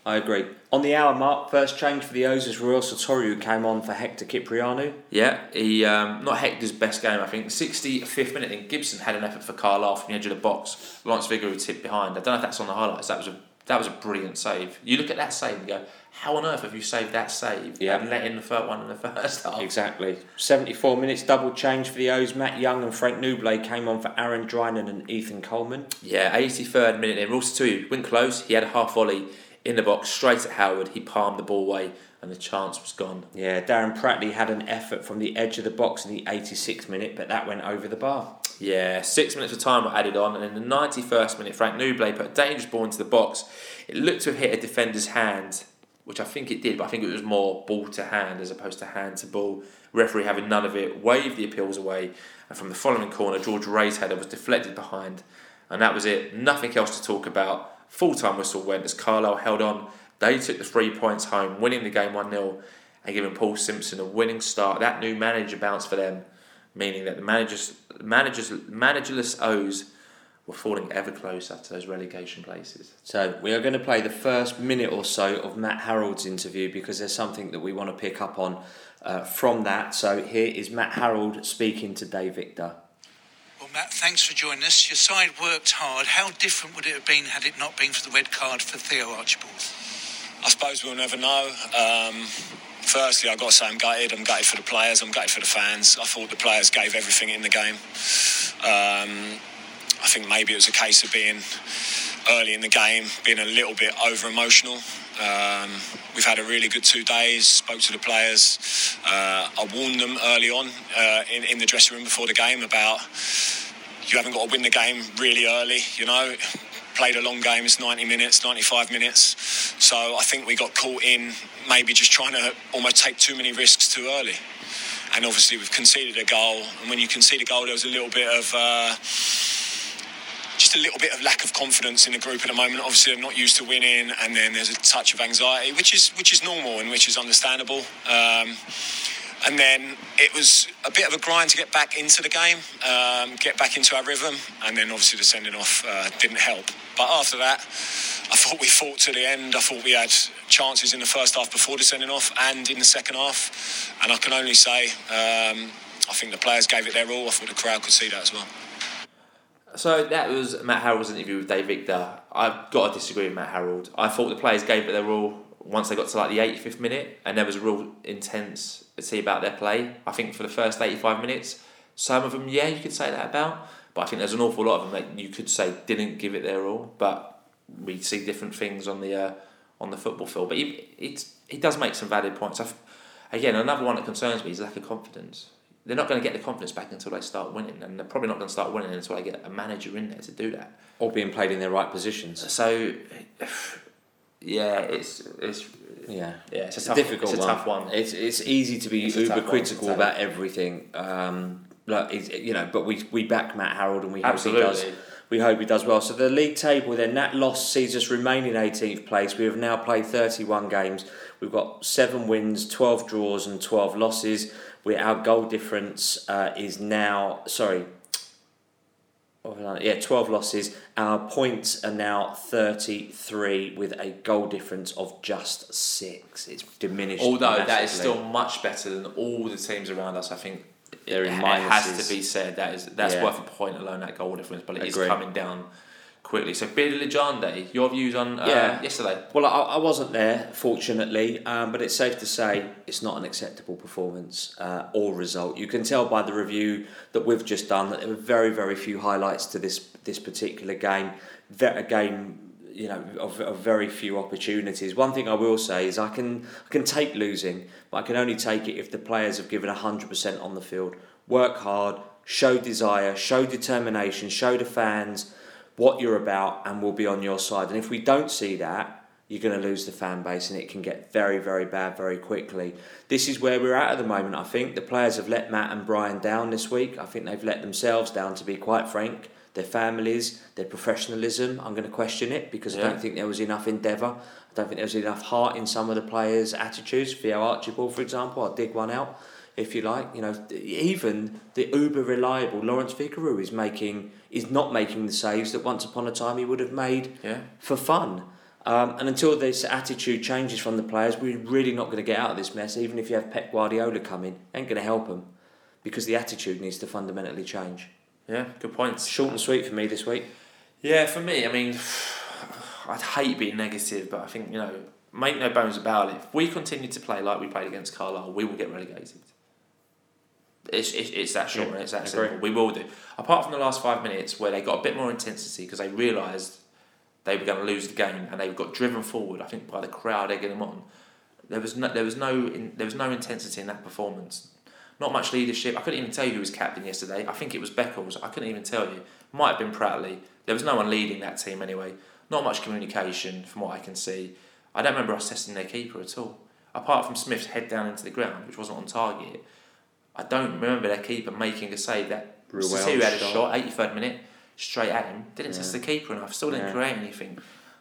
I agree. On the hour mark, first change for the O's is Ruel Satoru came on for Hector Kyprianou. Yeah, he um, not Hector's best game, I think. sixty-fifth minute, and Gibson had an effort for Carlisle from the edge of the box. Lawrence Vigouroux tipped behind. I don't know if that's on the highlights. That was a that was a brilliant save. You look at that save and go, how on earth have you saved that save? Yeah, and let in the third one in the first half. Exactly. seventy-four minutes, double change for the O's. Matt Young and Frank Nublai came on for Aaron Drinan and Ethan Coleman. Yeah, eighty-third minute, and Ruel Satoru went close. He had a half volley in the box, straight at Howard. He palmed the ball away and the chance was gone. Yeah, Darren Pratley had an effort from the edge of the box in the eighty-sixth minute, but that went over the bar. Yeah, six minutes of time were added on, and in the ninety-first minute, Frank Nublai put a dangerous ball into the box. It looked to have hit a defender's hand, which I think it did, but I think it was more ball to hand as opposed to hand to ball. Referee having none of it, waved the appeals away, and from the following corner, George Ray's header was deflected behind, and that was it. Nothing else to talk about. Full-time whistle went as Carlisle held on. They took the three points home, winning the game one nil and giving Paul Simpson a winning start. That new manager bounced for them, meaning that the managers, managers, managerless O's were falling ever closer to those relegation places. So we are going to play the first minute or so of Matt Harold's interview because there's something that we want to pick up on uh, from that. So here is Matt Harold speaking to Dave Victor. Well, Matt, thanks for joining us. Your side worked hard. How different would it have been had it not been for the red card for Theo Archibald? I suppose we'll never know. Um, firstly, I've got to say I'm gutted. I'm gutted for the players. I'm gutted for the fans. I thought the players gave everything in the game. Um, I think maybe it was a case of being early in the game, being a little bit over-emotional. Um, we've had a really good two days, spoke to the players. Uh, I warned them early on uh, in, in the dressing room before the game about you haven't got to win the game really early, you know. Played a long game, it's ninety minutes, ninety-five minutes. So I think we got caught in maybe just trying to almost take too many risks too early. And obviously we've conceded a goal. And when you concede a goal, there was a little bit of... Uh, Just a little bit of lack of confidence in the group at the moment. Obviously, I'm not used to winning, and then there's a touch of anxiety, which is which is normal and which is understandable. Um, and then it was a bit of a grind to get back into the game, um, get back into our rhythm, and then obviously the sending off uh, didn't help. But after that, I thought we fought to the end. I thought we had chances in the first half before the sending off and in the second half. And I can only say, um, I think the players gave it their all. I thought the crowd could see that as well. So that was Matt Harold's interview with Dave Victor. I've got to disagree with Matt Harold. I thought the players gave it their all once they got to like the eighty-fifth minute, and there was a real intensity about their play. I think for the first eighty-five minutes, some of them, yeah, you could say that about, but I think there's an awful lot of them that you could say didn't give it their all. But we see different things on the uh, on the football field. But he, it's, he does make some valid points. I've, again, another one that concerns me is lack of confidence. They're not going to get the confidence back until they start winning, and they're probably not going to start winning until they get a manager in there to do that. Or being played in their right positions. So, yeah, it's it's yeah, yeah it's, it's a tough, difficult it's a one. tough one. It's it's easy to be it's uber critical about everything. Um, like it's, you know, but we we back Matt Harold, and we hope Absolutely. he does. We hope he does well. So the league table then, that loss sees us remain in eighteenth place. We have now played thirty-one games. We've got seven wins, twelve draws, and twelve losses. We, our goal difference uh, is now, sorry, yeah, twelve losses. Our points are now thirty-three with a goal difference of just six. It's diminished. Although massively. That is still much better than all the teams around us. I think They're in it minuses. has to be said. That is, that's yeah. worth a point alone, that goal difference, but it Agreed. is coming down quickly. So, Billy Legende, your views on uh, yeah. yesterday? Well, I, I wasn't there, fortunately, um, but it's safe to say it's not an acceptable performance uh, or result. You can tell by the review that we've just done that there were very, very few highlights to this this particular game. A game, you know, of, of very few opportunities. One thing I will say is I can I can take losing, but I can only take it if the players have given one hundred percent on the field. Work hard, show desire, show determination, show the fans what you're about, and we'll be on your side. And if we don't see that, you're going to lose the fan base, and it can get very, very bad very quickly. This is where we're at at the moment, I think. The players have let Matt and Brian down this week. I think they've let themselves down, to be quite frank. Their families, their professionalism, I'm going to question it because yeah. I don't think there was enough endeavour. I don't think there was enough heart in some of the players' attitudes. Theo Archibald, for example, I'll dig one out, if you like. You know, even the uber reliable Lawrence Vigouroux is making is not making the saves that once upon a time he would have made yeah. for fun. Um, and until this attitude changes from the players, we're really not going to get out of this mess. Even if you have Pep Guardiola come in, ain't going to help them because the attitude needs to fundamentally change. Yeah, good points. Short and sweet for me this week. Yeah, for me, I mean, I'd hate being negative, but I think, you know, make no bones about it. If we continue to play like we played against Carlisle, we will get relegated. It's it's, it's that short, yeah, and it's that simple. We will do. Apart from the last five minutes where they got a bit more intensity because they realised they were going to lose the game and they got driven forward, I think, by the crowd egging them on. There was no there was no in, there was no intensity in that performance. Not much leadership. I couldn't even tell you who was captain yesterday. I think it was Beckles. I couldn't even tell you. Might have been Pratley. There was no one leading that team anyway. Not much communication from what I can see. I don't remember us testing their keeper at all. Apart from Smith's head down into the ground, which wasn't on target, I don't remember their keeper making a save. That Ruel Satoru had a shot, eighty-third minute, straight at him. Didn't yeah. test the keeper enough, still didn't yeah. create anything.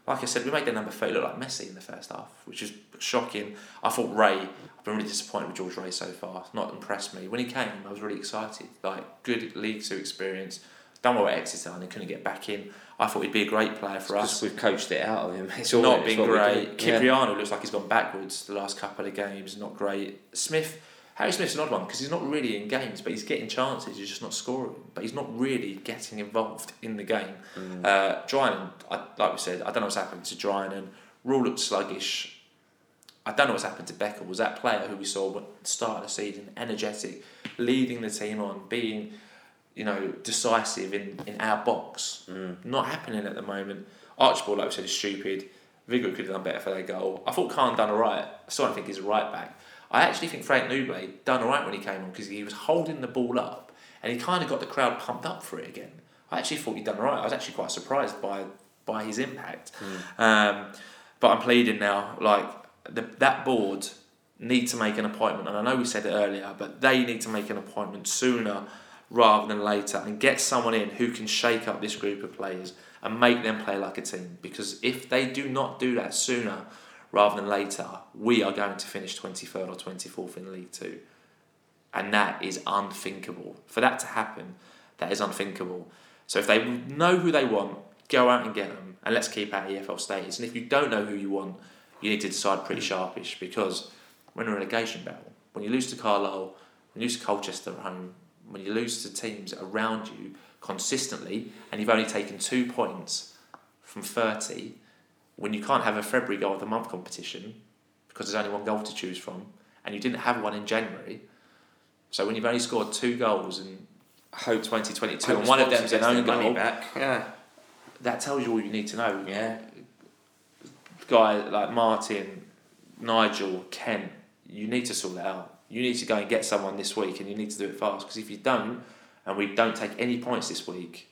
Like I said, we made their number thirty look like Messi in the first half, which is shocking. I thought Ray, I've been really disappointed with George Ray so far. Not impressed me. When he came, I was really excited. Like, good League Two experience. Done well at Exeter and he couldn't get back in. I thought he'd be a great player for it's us. We've coached it out of him. It's all not been great. Kyprianou yeah. looks like he's gone backwards the last couple of games. Not great. Smith, Harry Smith's an odd one because he's not really in games, but he's getting chances. He's just not scoring, but he's not really getting involved in the game. Mm. Uh, Drinan, I, like we said, I don't know what's happened to Drinan. Ruel looked sluggish. I don't know what's happened to Beckles. Was that player who we saw at the start of the season, energetic, leading the team on, being, you know, decisive in, in our box. Mm. Not happening at the moment. Archibald, like we said, is stupid. Vigouroux could have done better for their goal. I thought Khan done alright. I still don't think he's a right back. I actually think Frank Nublai done alright when he came on because he was holding the ball up and he kind of got the crowd pumped up for it again. I actually thought he'd done alright. I was actually quite surprised by by his impact. Mm. Um, but I'm pleading now, like, the, that board need to make an appointment, and I know we said it earlier, but they need to make an appointment sooner rather than later and get someone in who can shake up this group of players and make them play like a team, because if they do not do that sooner rather than later, we are going to finish twenty-third or twenty-fourth in League Two, and that is unthinkable. For that to happen, that is unthinkable. So if they know who they want, go out and get them, and let's keep our E F L status. And if you don't know who you want, you need to decide pretty sharpish, because we're in a relegation battle. When you lose to Carlisle, when you lose to Colchester at home, when you lose to teams around you consistently, and you've only taken two points from thirty, when you can't have a February goal of the month competition because there's only one goal to choose from, and you didn't have one in January, so when you've only scored two goals in hope twenty twenty-two and one of them's an own goal, back. Yeah, that tells you all you need to know. Yeah. Guys like Martin, Nigel, Kent, you need to sort that out. You need to go and get someone this week, and you need to do it fast, because if you don't, and we don't take any points this week,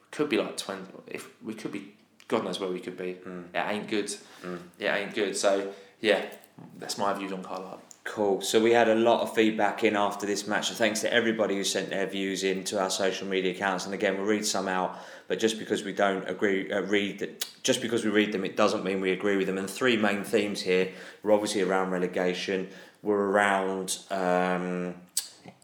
it could be like twenty. If we could be, God knows where we could be. Mm. It ain't good. Mm. It ain't good. So yeah, that's my views on Carlisle. Cool. So we had a lot of feedback in after this match, and thanks to everybody who sent their views in to our social media accounts. And again, we'll read some out, but just because we don't agree, uh, read that, just because we read them, it doesn't mean we agree with them. And three main themes here were obviously around relegation. Were around, um,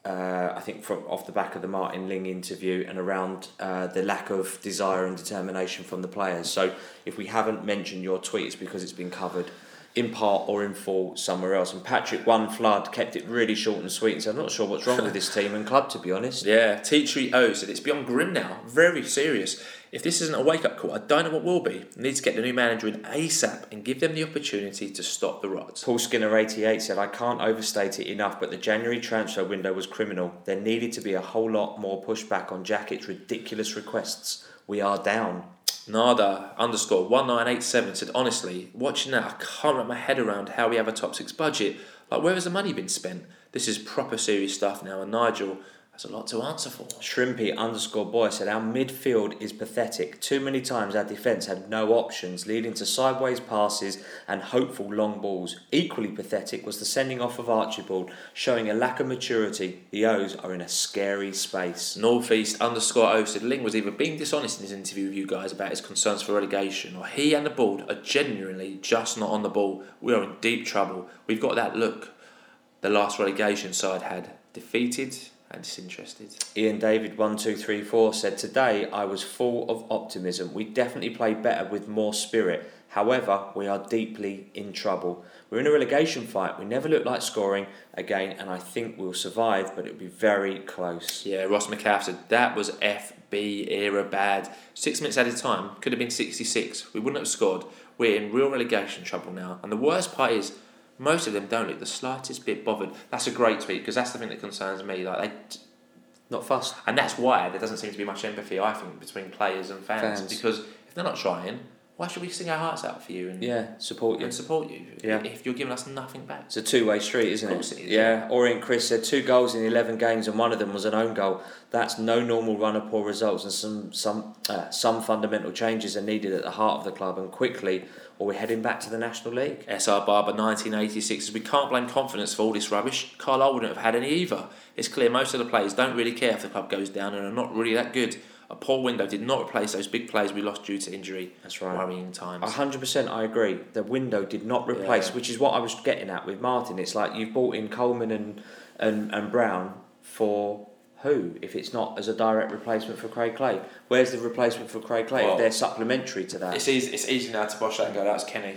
uh, I think, from off the back of the Martin Ling interview, and around uh, the lack of desire and determination from the players. So if we haven't mentioned your tweet, it's because it's been covered in part or in full somewhere else. And Patrick One Flood kept it really short and sweet and said, I'm not sure what's wrong with this team and club, to be honest. Yeah, T three O said, it's beyond grim now, very serious. If this isn't a wake-up call, I don't know what will be. We need to get the new manager in ASAP and give them the opportunity to stop the rot. Paul Skinner eighty-eight said, I can't overstate it enough, but the January transfer window was criminal. There needed to be a whole lot more pushback on Jackett's ridiculous requests. We are down. Nada underscore one nine eight seven said, honestly, watching that, I can't wrap my head around how we have a top six budget. Like, where has the money been spent? This is proper serious stuff now. And Nigel, that's a lot to answer for. Shrimpy underscore boy said, our midfield is pathetic. Too many times our defence had no options, leading to sideways passes and hopeful long balls. Equally pathetic was the sending off of Archibald, showing a lack of maturity. The O's are in a scary space. Northeast underscore O said, Ling was either being dishonest in his interview with you guys about his concerns for relegation, or he and the board are genuinely just not on the ball. We are in deep trouble. We've got that look the last relegation side had. Defeated and disinterested. Ian David one two three four said, today I was full of optimism. We definitely play better with more spirit. However, we are deeply in trouble. We're in a relegation fight. We never look like scoring again, and I think we'll survive, but it'll be very close. Yeah, Ross McCaff said, that was F B era bad. Six minutes added time. Could have been sixty-six. We wouldn't have scored. We're in real relegation trouble now. And the worst part is, most of them don't look the slightest bit bothered. That's a great tweet, because that's the thing that concerns me. Like, they not fussed, and that's why there doesn't seem to be much empathy, I think, between players and fans, fans. Because if they're not trying, why should we sing our hearts out for you and yeah, support you and support you yeah. if you're giving us nothing back? It's a two-way street, isn't it? Of course it is. Yeah. Orient Chris said two goals in eleven games and one of them was an own goal. That's no normal run of poor results, and some some uh, some fundamental changes are needed at the heart of the club and quickly, or we're heading back to the National League. S R Barber nineteen eighty-six says we can't blame confidence for all this rubbish. Carlisle wouldn't have had any either. It's clear most of the players don't really care if the club goes down and are not really that good. A poor window did not replace those big players we lost due to injury. That's right. Worrying times. one hundred percent I agree. The window did not replace, yeah. which is what I was getting at with Martin. It's like you've bought in Coleman and, and, and Brown for who, if it's not as a direct replacement for Craig Clay? Where's the replacement for Craig Clay? Well, if they're supplementary to that. It's easy, it's easy now to wash that and go, that was Kenny.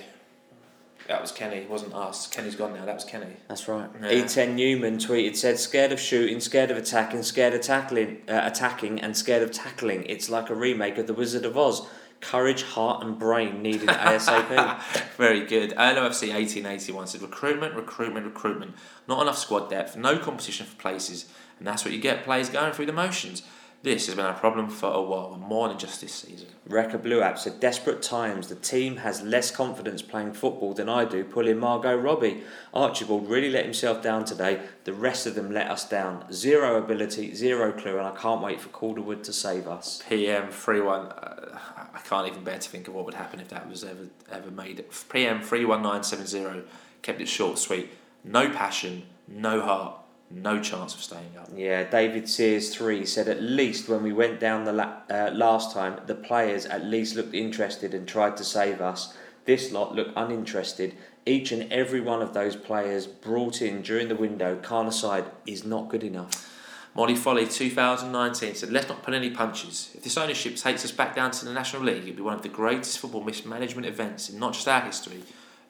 That was Kenny, it wasn't us. Kenny's gone now, that was Kenny. That's right. Yeah. E ten Newman tweeted, said, scared of shooting, scared of attacking, scared of tackling, uh, attacking and scared of tackling. It's like a remake of The Wizard of Oz. Courage, heart and brain needed ASAP. Very good. L O F C eighteen eighty-one said, recruitment, recruitment, recruitment. Not enough squad depth, no competition for places. And that's what you get, players going through the motions. This has been a problem for a while, more than just this season. Wrecker Blue App said, desperate times. The team has less confidence playing football than I do, pulling Margot Robbie. Archibald really let himself down today. The rest of them let us down. Zero ability, zero clue, and I can't wait for Calderwood to save us. P M thirty-one, uh, I can't even bear to think of what would happen if that was ever ever made. P M three one nine seven zero kept it short, sweet. No passion, no heart. No chance of staying up. Yeah, David Sears three said, at least when we went down the la- uh, last time, the players at least looked interested and tried to save us. This lot look uninterested. Each and every one of those players brought in during the window, Khan aside, is not good enough. Molly Folly two thousand nineteen said, let's not pull any punches. If this ownership takes us back down to the National League, it'll be one of the greatest football mismanagement events in not just our history,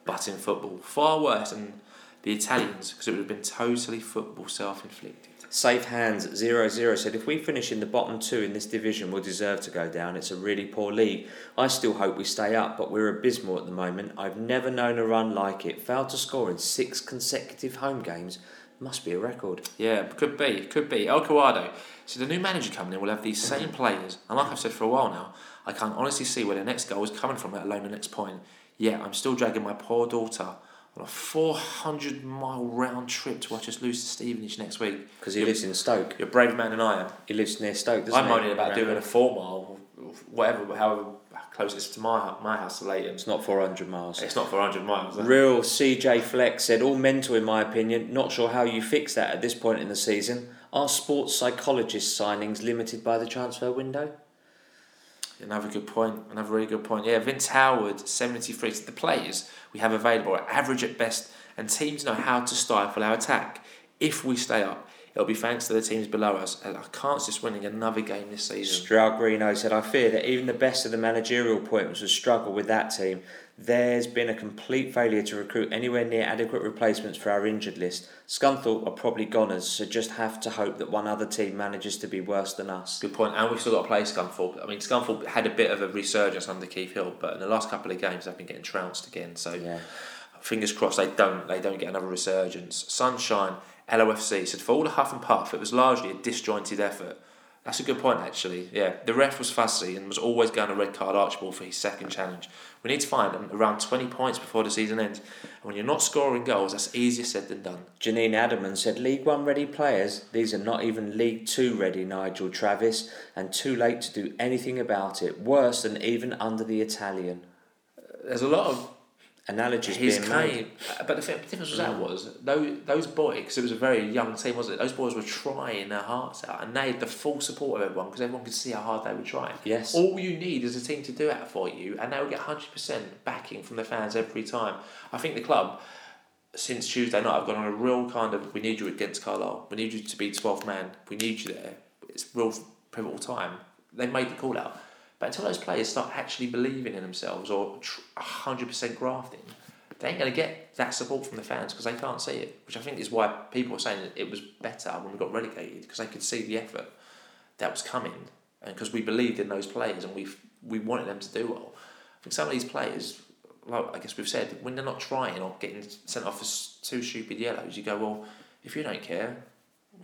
but in football. Far worse than the Italians, because it would have been totally football self-inflicted. Safe Hands zero zero said, if we finish in the bottom two in this division, we'll deserve to go down. It's a really poor league. I still hope we stay up, but we're abysmal at the moment. I've never known a run like it. Failed to score in six consecutive home games. Must be a record. Yeah, could be, could be. El Coado. So the new manager coming in will have these same players. And like I've said for a while now, I can't honestly see where the next goal is coming from, let alone the next point. Yeah, I'm still dragging my poor daughter on a four hundred mile round trip to watch us lose to Stevenage next week. Because he you're, lives in Stoke. You're a braver man than I am. He lives near Stoke, doesn't I'm he? I'm moaning about doing a four mile, or whatever, however close it is to my, my house to Leyton. It's not four hundred miles. It's not four hundred miles. Real C J Flex said, all mental in my opinion. Not sure how you fix that at this point in the season. Are sports psychologist signings limited by the transfer window? Another good point. Another really good point. Yeah, Vince Howard, seventy-three. The players we have available are average at best, and teams know how to stifle our attack. If we stay up, it'll be thanks to the teams below us, and I can't see us winning another game this season. Stroud Greeno said, I fear that even the best of the managerial appointments would struggle with that team. There's been a complete failure to recruit anywhere near adequate replacements for our injured list. Scunthorpe are probably goners, so just have to hope that one other team manages to be worse than us. Good point, and we've still got to play Scunthorpe. I mean, Scunthorpe had a bit of a resurgence under Keith Hill, but in the last couple of games they've been getting trounced again, so yeah. Fingers crossed they don't, they don't get another resurgence. Sunshine, L O F C, said for all the huff and puff, it was largely a disjointed effort. That's a good point, actually. Yeah, the ref was fussy and was always going to red card Archibald for his second challenge. We need to find around twenty points before the season ends. And when you're not scoring goals, that's easier said than done. Janine Adamman said, League One ready players. These are not even League Two ready, Nigel Travis, and too late to do anything about it. Worse than even under the Italian. There's a lot of analogies his being claim, made. But the, thing, the difference was that was, those, those boys, because it was a very young team, wasn't it? Those boys were trying their hearts out, and they had the full support of everyone, because everyone could see how hard they were trying. Yes. All you need is a team to do that for you, and they will get one hundred percent backing from the fans every time. I think the club, since Tuesday night, I've gone on a real kind of, we need you against Carlisle, we need you to be twelfth man, we need you there. It's a real pivotal time. They've made the call out. But until those players start actually believing in themselves or one hundred percent grafting, they ain't going to get that support from the fans because they can't see it, which I think is why people are saying it was better when we got relegated, because they could see the effort that was coming and because we believed in those players and we we wanted them to do well. I think some of these players, like I guess we've said, when they're not trying or getting sent off for two stupid yellows, you go, well, if you don't care,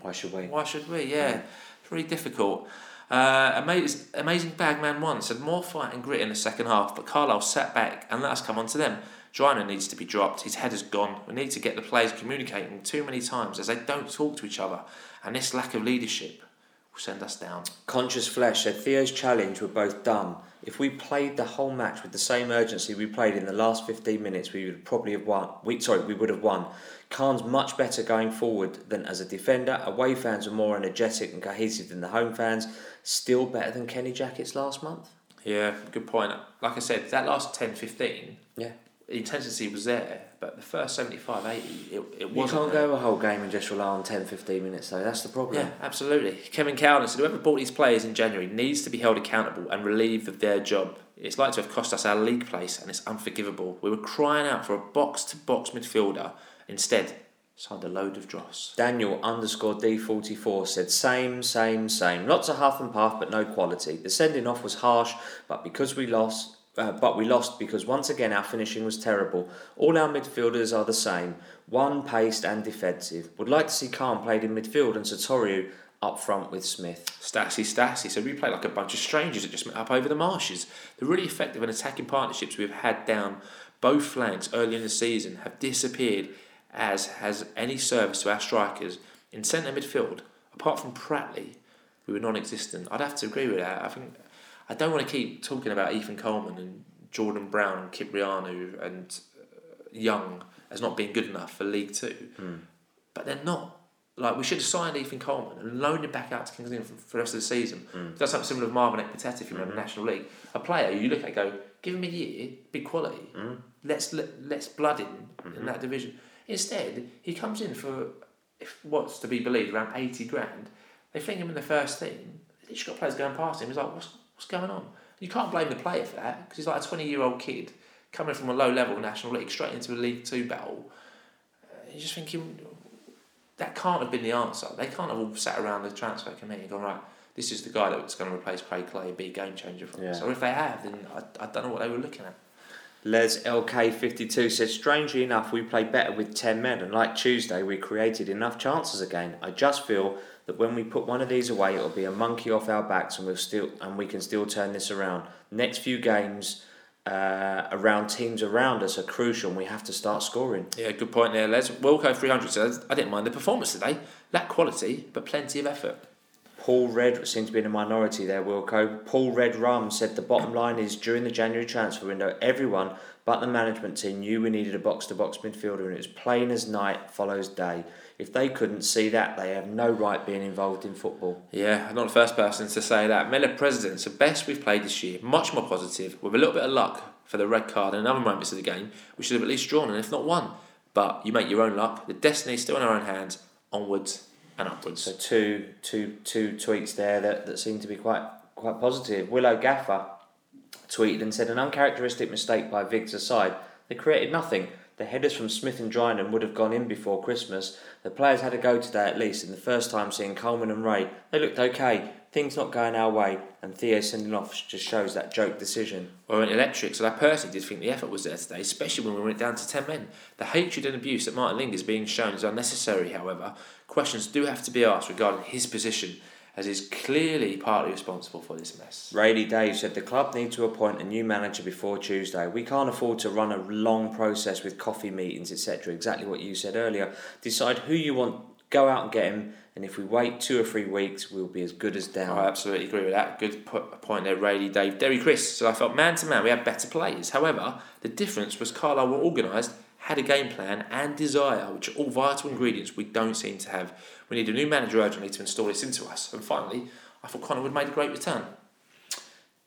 why should we? Why should we, yeah. yeah. It's really difficult. Uh, amazing, amazing Bagman once had more fight and grit in the second half, but Carlisle sat back and let us come on to them. Drinan needs to be dropped, his head is gone. We need to get the players communicating too many times as they don't talk to each other, and this lack of leadership will send us down. Conscious Flesh said Theo's challenge were both dumb. If we played the whole match with the same urgency we played in the last fifteen minutes, we would probably have won. We, sorry, we would have won. Khan's much better going forward than as a defender. Away fans are more energetic and cohesive than the home fans. Still better than Kenny Jackett's last month. Yeah, good point. Like I said, that last ten fifteen, yeah, the intensity was there, but the first seventy-five eighty, it, it wasn't. You can't go a whole game and just rely on ten fifteen minutes, though. That's the problem. Yeah, absolutely. Kevin Cowden said, whoever bought these players in January needs to be held accountable and relieved of their job. It's like to have cost us our league place, and it's unforgivable. We were crying out for a box-to-box midfielder. Instead, signed a load of dross. Daniel underscore D forty-four said, same, same, same. Lots of half and puff, but no quality. The sending off was harsh, but because we lost, uh, but we lost because once again our finishing was terrible. All our midfielders are the same, one paced and defensive. Would like to see Khan played in midfield and Satoru up front with Smith. Stassi Stassi said, we played like a bunch of strangers that just met up over the marshes. The really effective and attacking partnerships we've had down both flanks early in the season have disappeared, as has any service to our strikers. In centre midfield, apart from Pratley, we were non-existent. I'd have to agree with that. I think I don't want to keep talking about Ethan Coleman and Jordan Brown and Kyprianou and Young as not being good enough for League Two, mm. but they're not. Like, we should have signed Ethan Coleman and loaned him back out to Kings England for, for the rest of the season. Mm. That's something similar to Marvin Ekpateta, if you remember, mm-hmm. National League. A player you look at and go, give him a year, big quality. Mm. Let's let, let's blood him mm-hmm. in that division. Instead, he comes in for, if what's to be believed, around eighty grand. They fling him in the first team. He's got players going past him. He's like, what's what's going on? You can't blame the player for that, because he's like a twenty-year-old kid coming from a low-level National League straight into a League Two battle. Uh, you're just thinking, that can't have been the answer. They can't have all sat around the transfer committee and gone, right, this is the guy that's going to replace Craig Clay and be a game-changer for us. Yeah. Or if they have, then I, I don't know what they were looking at. Les L K fifty-two said, strangely enough, we play better with ten men, and like Tuesday, we created enough chances again. I just feel that when we put one of these away, it'll be a monkey off our backs, and we'll still and we can still turn this around. Next few games uh, around teams around us are crucial, and we have to start scoring. Yeah, good point there, Les. Wilco three hundred says, I didn't mind the performance today. Lack quality, but plenty of effort. Paul Red seems to be in a minority there, Wilco. Paul Red Rum said the bottom line is during the January transfer window, everyone but the management team knew we needed a box-to-box midfielder, and it was plain as night follows day. If they couldn't see that, they have no right being involved in football. Yeah, I'm not the first person to say that. Miller President's the best we've played this year. Much more positive, with a little bit of luck for the red card and other moments of the game, we should have at least drawn, and if not won. But you make your own luck. The destiny's still in our own hands. Onwards and upwards. So two, two, two tweets there that, that seem to be quite quite positive. Willow Gaffer tweeted and said, an uncharacteristic mistake by Vig's aside. They created nothing. The headers from Smith and Drinan would have gone in before Christmas. The players had a go today at least, and the first time seeing Coleman and Ray, they looked okay. Things not going our way, and Theo sending off just shows that joke decision. Well, an electric, so I personally did think the effort was there today, especially when we went down to ten men. The hatred and abuse that Martin Ling is being shown is unnecessary, however. Questions do have to be asked regarding his position, as he's clearly partly responsible for this mess. Rayleigh Dave said the club need to appoint a new manager before Tuesday. We can't afford to run a long process with coffee meetings, et cetera. Exactly what you said earlier. Decide who you want, go out and get him, and if we wait two or three weeks, we'll be as good as down. I absolutely agree with that. Good point there, Rayleigh Dave. Derry Chris, so I felt man-to-man we had better players. However, the difference was Carlisle were organised, had a game plan and desire, which are all vital ingredients we don't seem to have. We need a new manager urgently to install this into us. And finally, I thought Connor Wood made a great return.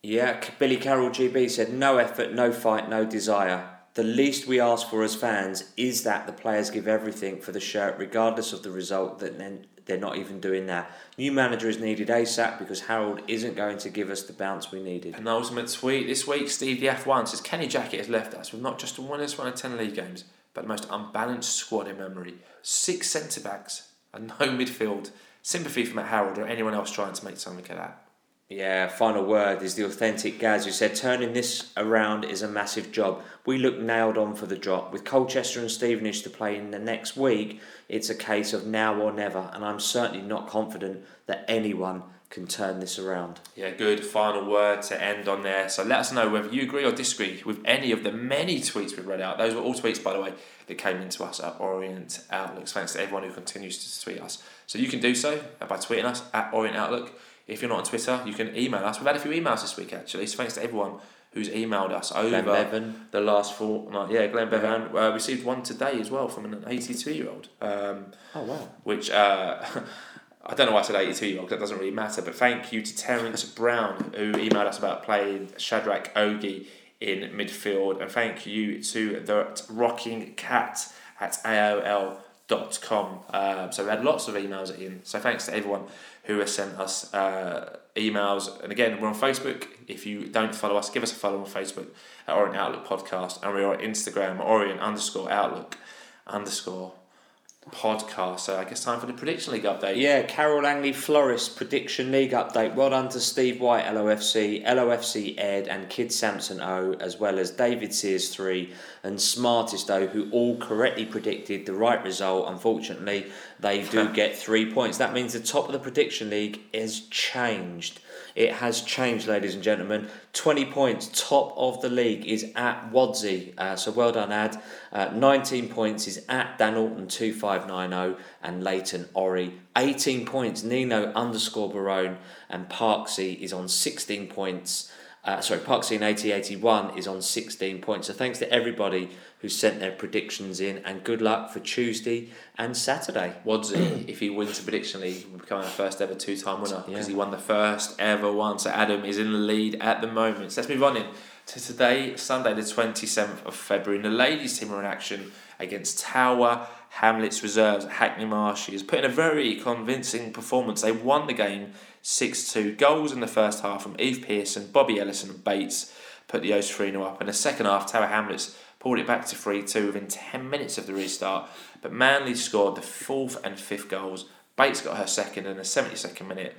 Yeah, Billy Carroll G B said, no effort, no fight, no desire. The least we ask for as fans is that the players give everything for the shirt, regardless of the result, that then they're not even doing that. New manager is needed ASAP because Harold isn't going to give us the bounce we needed. Penultimate tweet this week, Steve the F one says, Kenny Jackett has left us with not just the winners one of ten league games, but the most unbalanced squad in memory. Six centre-backs and no midfield. Sympathy for Matt Harold or anyone else trying to make something of that. Yeah, final word is the authentic Gaz, who said, turning this around is a massive job. We look nailed on for the drop. With Colchester and Stevenage to play in the next week, it's a case of now or never, and I'm certainly not confident that anyone can turn this around. Yeah, good final word to end on there. So let us know whether you agree or disagree with any of the many tweets we've read out. Those were all tweets, by the way, that came into us at Orient Outlook. Thanks to everyone who continues to tweet us. So you can do so by tweeting us at Orient Outlook. If you're not on Twitter, you can email us. We've had a few emails this week, actually. So thanks to everyone who's emailed us over Glenn Bevan. the last fortnight. Yeah, Glenn Bevan. Yeah. Uh, received one today as well from an eighty-two-year-old. Um, oh, wow. Which... Uh, I don't know why I said eighty-two-year-old, because that doesn't really matter, but thank you to Terence Brown, who emailed us about playing Shadrach Ogie in midfield, and thank you to the Rocking Cat at A O L dot com. Uh, so we had lots of emails in, so thanks to everyone who has sent us uh, emails. And again, we're on Facebook. If you don't follow us, give us a follow on Facebook at Orient Outlook Podcast, and we're on Instagram, Orient underscore Outlook underscore Podcast. So I guess time for the Prediction League update. Yeah, Carole Langley Florist Prediction League update. Well done to Steve White, L O F C, L O F C Ed, and Kid Sampson O, as well as David Sears three and Smartest O, who all correctly predicted the right result. Unfortunately, they do get three points. That means the top of the Prediction League is changed. It has changed, ladies and gentlemen. twenty points, top of the league, is at Wadsey. Uh, so well done, Ad. Uh, nineteen points is at Dan Alton two five nine oh and Leyton Ori. eighteen points, Nino underscore Barone, and Parksy is on sixteen points. Uh, sorry, Parksy in eighty eighty-one is on sixteen points. So thanks to everybody who sent their predictions in, and good luck for Tuesday and Saturday. Wadsey, if he wins the Prediction League, will become our first ever two-time winner, because yeah. he won the first ever one. So Adam is in the lead at the moment. So let's move on in to today, Sunday the twenty-seventh of February. And the ladies' team are in action against Tower Hamlets Reserves at Hackney Marshes. Put in a very convincing performance. They won the game six two. Goals in the first half from Eve Pearson, Bobby Ellison and Bates put the O's three nil up. In the second half, Tower Hamlets pulled it back to three two within ten minutes of the restart. But Manley scored the fourth and fifth goals. Bates got her second in the seventy-second minute.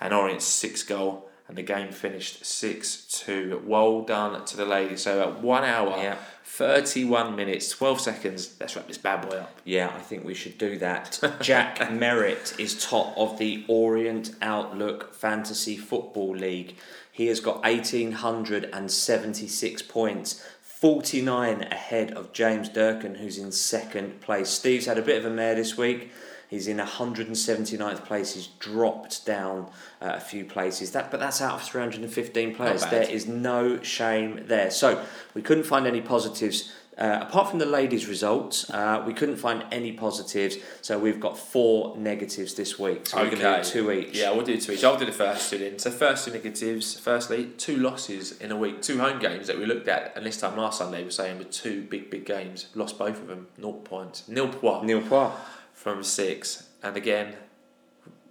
And Orient's sixth goal. And the game finished six two. Well done to the ladies. So at one hour, yeah. thirty-one minutes, twelve seconds. Let's wrap this bad boy up. Yeah, I think we should do that. Jack Merritt is top of the Orient Outlook Fantasy Football League. He has got one thousand eight hundred seventy-six points, forty-nine ahead of James Durkin, who's in second place. Steve's had a bit of a mare this week. He's in one hundred seventy-ninth place. He's dropped down uh, a few places. That, but that's out of three hundred fifteen players. There is no shame there. So we couldn't find any positives. Uh, apart from the ladies' results, uh, we couldn't find any positives. So we've got four negatives this week. So okay. We're going to do two each. Yeah, we'll do two each. I'll do the first two then. So first two negatives. Firstly, two losses in a week. Two home games that we looked at. And this time last Sunday, we were saying were two big, big games. Lost both of them. Nil points. Nil points. Nil points. From six, and again,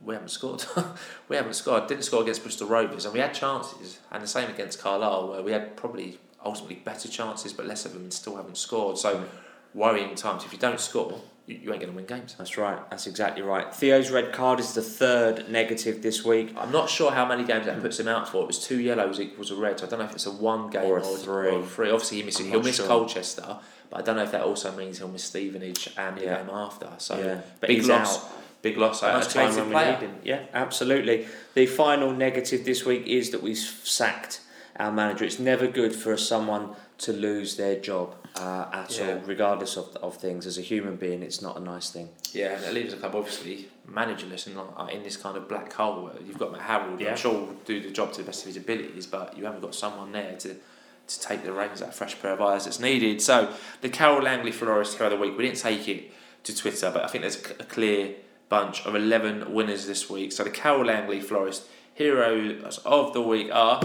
we haven't scored. we haven't scored. Didn't score against Bristol Rovers, and we had chances, and the same against Carlisle, where we had probably ultimately better chances, but less of them, and still haven't scored. So worrying times. If you don't score, you, you ain't going to win games. That's right. That's exactly right. Theo's red card is the third negative this week. I'm not sure how many games that puts him out for. It was two yellows equals a red. So I don't know if it's a one game or a or three. Or a three. Obviously, he misses, he'll miss sure. Colchester. But I don't know if that also means he'll miss Stevenage and the yeah. game after. So yeah. But big loss, out. big loss. At a time when we need him. Yeah, absolutely. The final negative this week is that we've sacked our manager. It's never good for someone to lose their job uh, at yeah. all, regardless of of things. As a human being, it's not a nice thing. Yeah, and it leaves the club obviously managerless and like, in this kind of black hole. Where you've got Matt Harold. Yeah. I'm sure will do the job to the best of his abilities, but you haven't got someone there to. to take the reins, that fresh pair of eyes that's needed. So the Carole Langley Florist Hero of the Week, we didn't take it to Twitter, but I think there's a clear bunch of eleven winners this week. So the Carole Langley Florist Heroes of the Week are...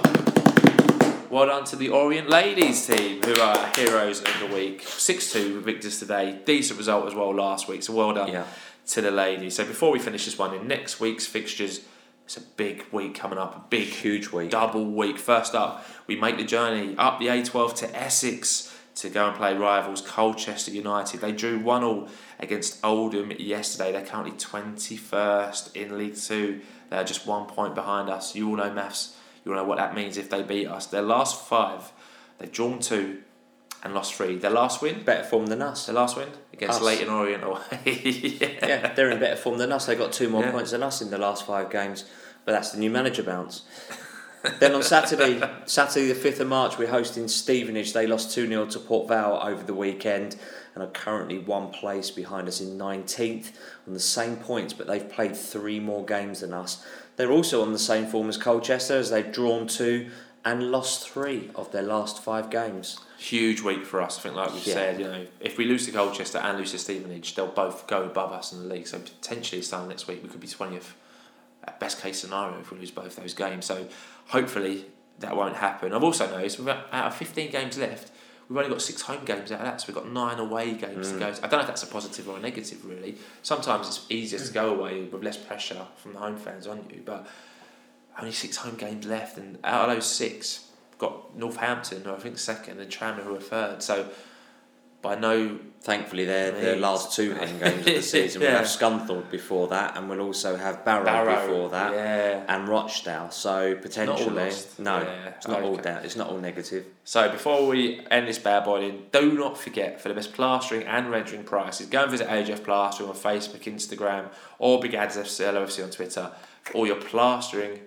Well done to the Orient Ladies team, who are Heroes of the Week. six two victors today. Decent result as well last week, so well done yeah. to the ladies. So before we finish this one, in next week's fixtures... It's a big week coming up, a big, huge week, double week. First up, we make the journey up the A twelve to Essex to go and play rivals Colchester United. They drew one all against Oldham yesterday. They're currently twenty-first in League Two. They're just one point behind us. You all know maths. You all know what that means if they beat us. Their last five, they've drawn two and lost three. Their last win? Better form than us. Their last win? Against us. Leyton Orient away. yeah. yeah, they're in better form than us. They got two more yeah. points than us in the last five games. but that's the new manager bounce. Then on Saturday, Saturday the fifth of March, we're hosting Stevenage. They lost two nil to Port Vale over the weekend and are currently one place behind us in nineteenth on the same points, but they've played three more games than us. They're also on the same form as Colchester, as they've drawn two and lost three of their last five games. Huge week for us, I think, like we've yeah. said. You know, if we lose to Colchester and lose to Stevenage, they'll both go above us in the league. So potentially starting next week, we could be twentieth. Best case scenario if we lose both those games. So hopefully that won't happen. I've also noticed we've got, out of fifteen games left, we've only got six home games out of that, so we've got nine away games mm. to go. I don't know if that's a positive or a negative, really. Sometimes it's easier to go away with less pressure from the home fans on you, but only six home games left, and out of those six, we've got Northampton, who I think second, and Tranmere, who are third. So by no... Thankfully, they're the last two home games of the season. yeah. We'll have Scunthorpe before that, and we'll also have Barrow, Barrow before that, yeah. and Rochdale. So, potentially... Not all lost. No, yeah. it's not okay. all down. It's not all negative. So, before we end this bad boy, then, do not forget, for the best plastering and rendering prices, go and visit A J F Plastering on Facebook, Instagram, or Big Ads F C L O F C on Twitter for all your plastering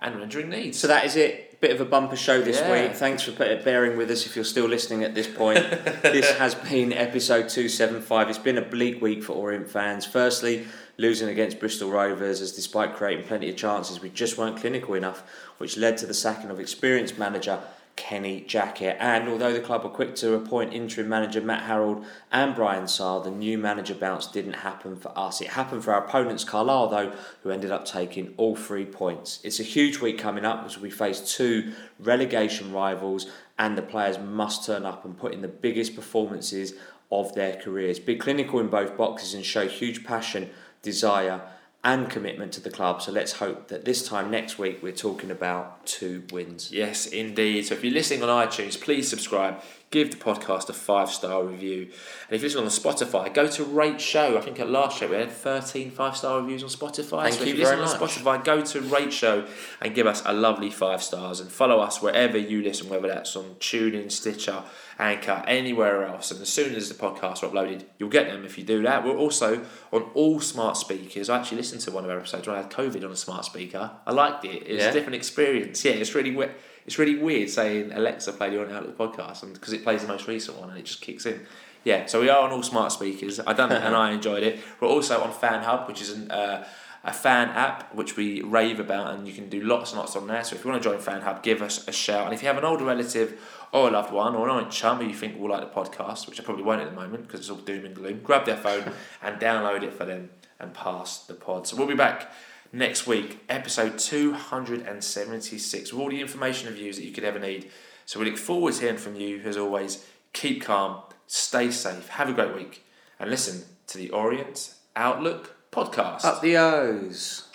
and rendering needs. So, that is it. Bit of a bumper show this yeah. week. Thanks for bearing with us if you're still listening at this point. This has been episode two seventy-five. It's been a bleak week for Orient fans. Firstly, losing against Bristol Rovers, as despite creating plenty of chances, we just weren't clinical enough, which led to the sacking of experienced manager Kenny Jackett. And although the club were quick to appoint interim manager Matt Harold and Brian Saar, the new manager bounce didn't happen for us. It happened for our opponents, Carlisle, though, who ended up taking all three points. It's a huge week coming up, as we face two relegation rivals, and the players must turn up and put in the biggest performances of their careers. Be clinical in both boxes and show huge passion, desire and commitment to the club. So let's hope that this time next week we're talking about two wins. Yes, indeed. So if you're listening on iTunes, please subscribe. Give the podcast a five-star review. And if you're listening on Spotify, go to Rate Show. I think at last show we had thirteen five-star reviews on Spotify. Thank so you if you very listen much. On Spotify, go to Rate Show and give us a lovely five stars. And follow us wherever you listen, whether that's on TuneIn, Stitcher, Anchor, anywhere else. And as soon as the podcasts are uploaded, you'll get them if you do that. We're also on all smart speakers. I actually listened to one of our episodes when I had COVID on a smart speaker. I liked it. It's yeah. a different experience. Yeah, it's really weird. It's really weird saying Alexa play the Orient Outlook podcast because it plays the most recent one and it just kicks in. Yeah, so we are on all smart speakers. I done it and I enjoyed it. We're also on Fan Hub, which is an, uh, a fan app which we rave about, and you can do lots and lots on there. So if you want to join Fan Hub, give us a shout. And if you have an older relative or a loved one or an old chum who you think will like the podcast, which I probably won't at the moment because it's all doom and gloom, grab their phone and download it for them and pass the pod. So we'll be back next week, episode two seventy-six, with all the information and views that you could ever need. So we look forward to hearing from you. As always, keep calm, stay safe, have a great week, and listen to the Orient Outlook podcast. Up the O's.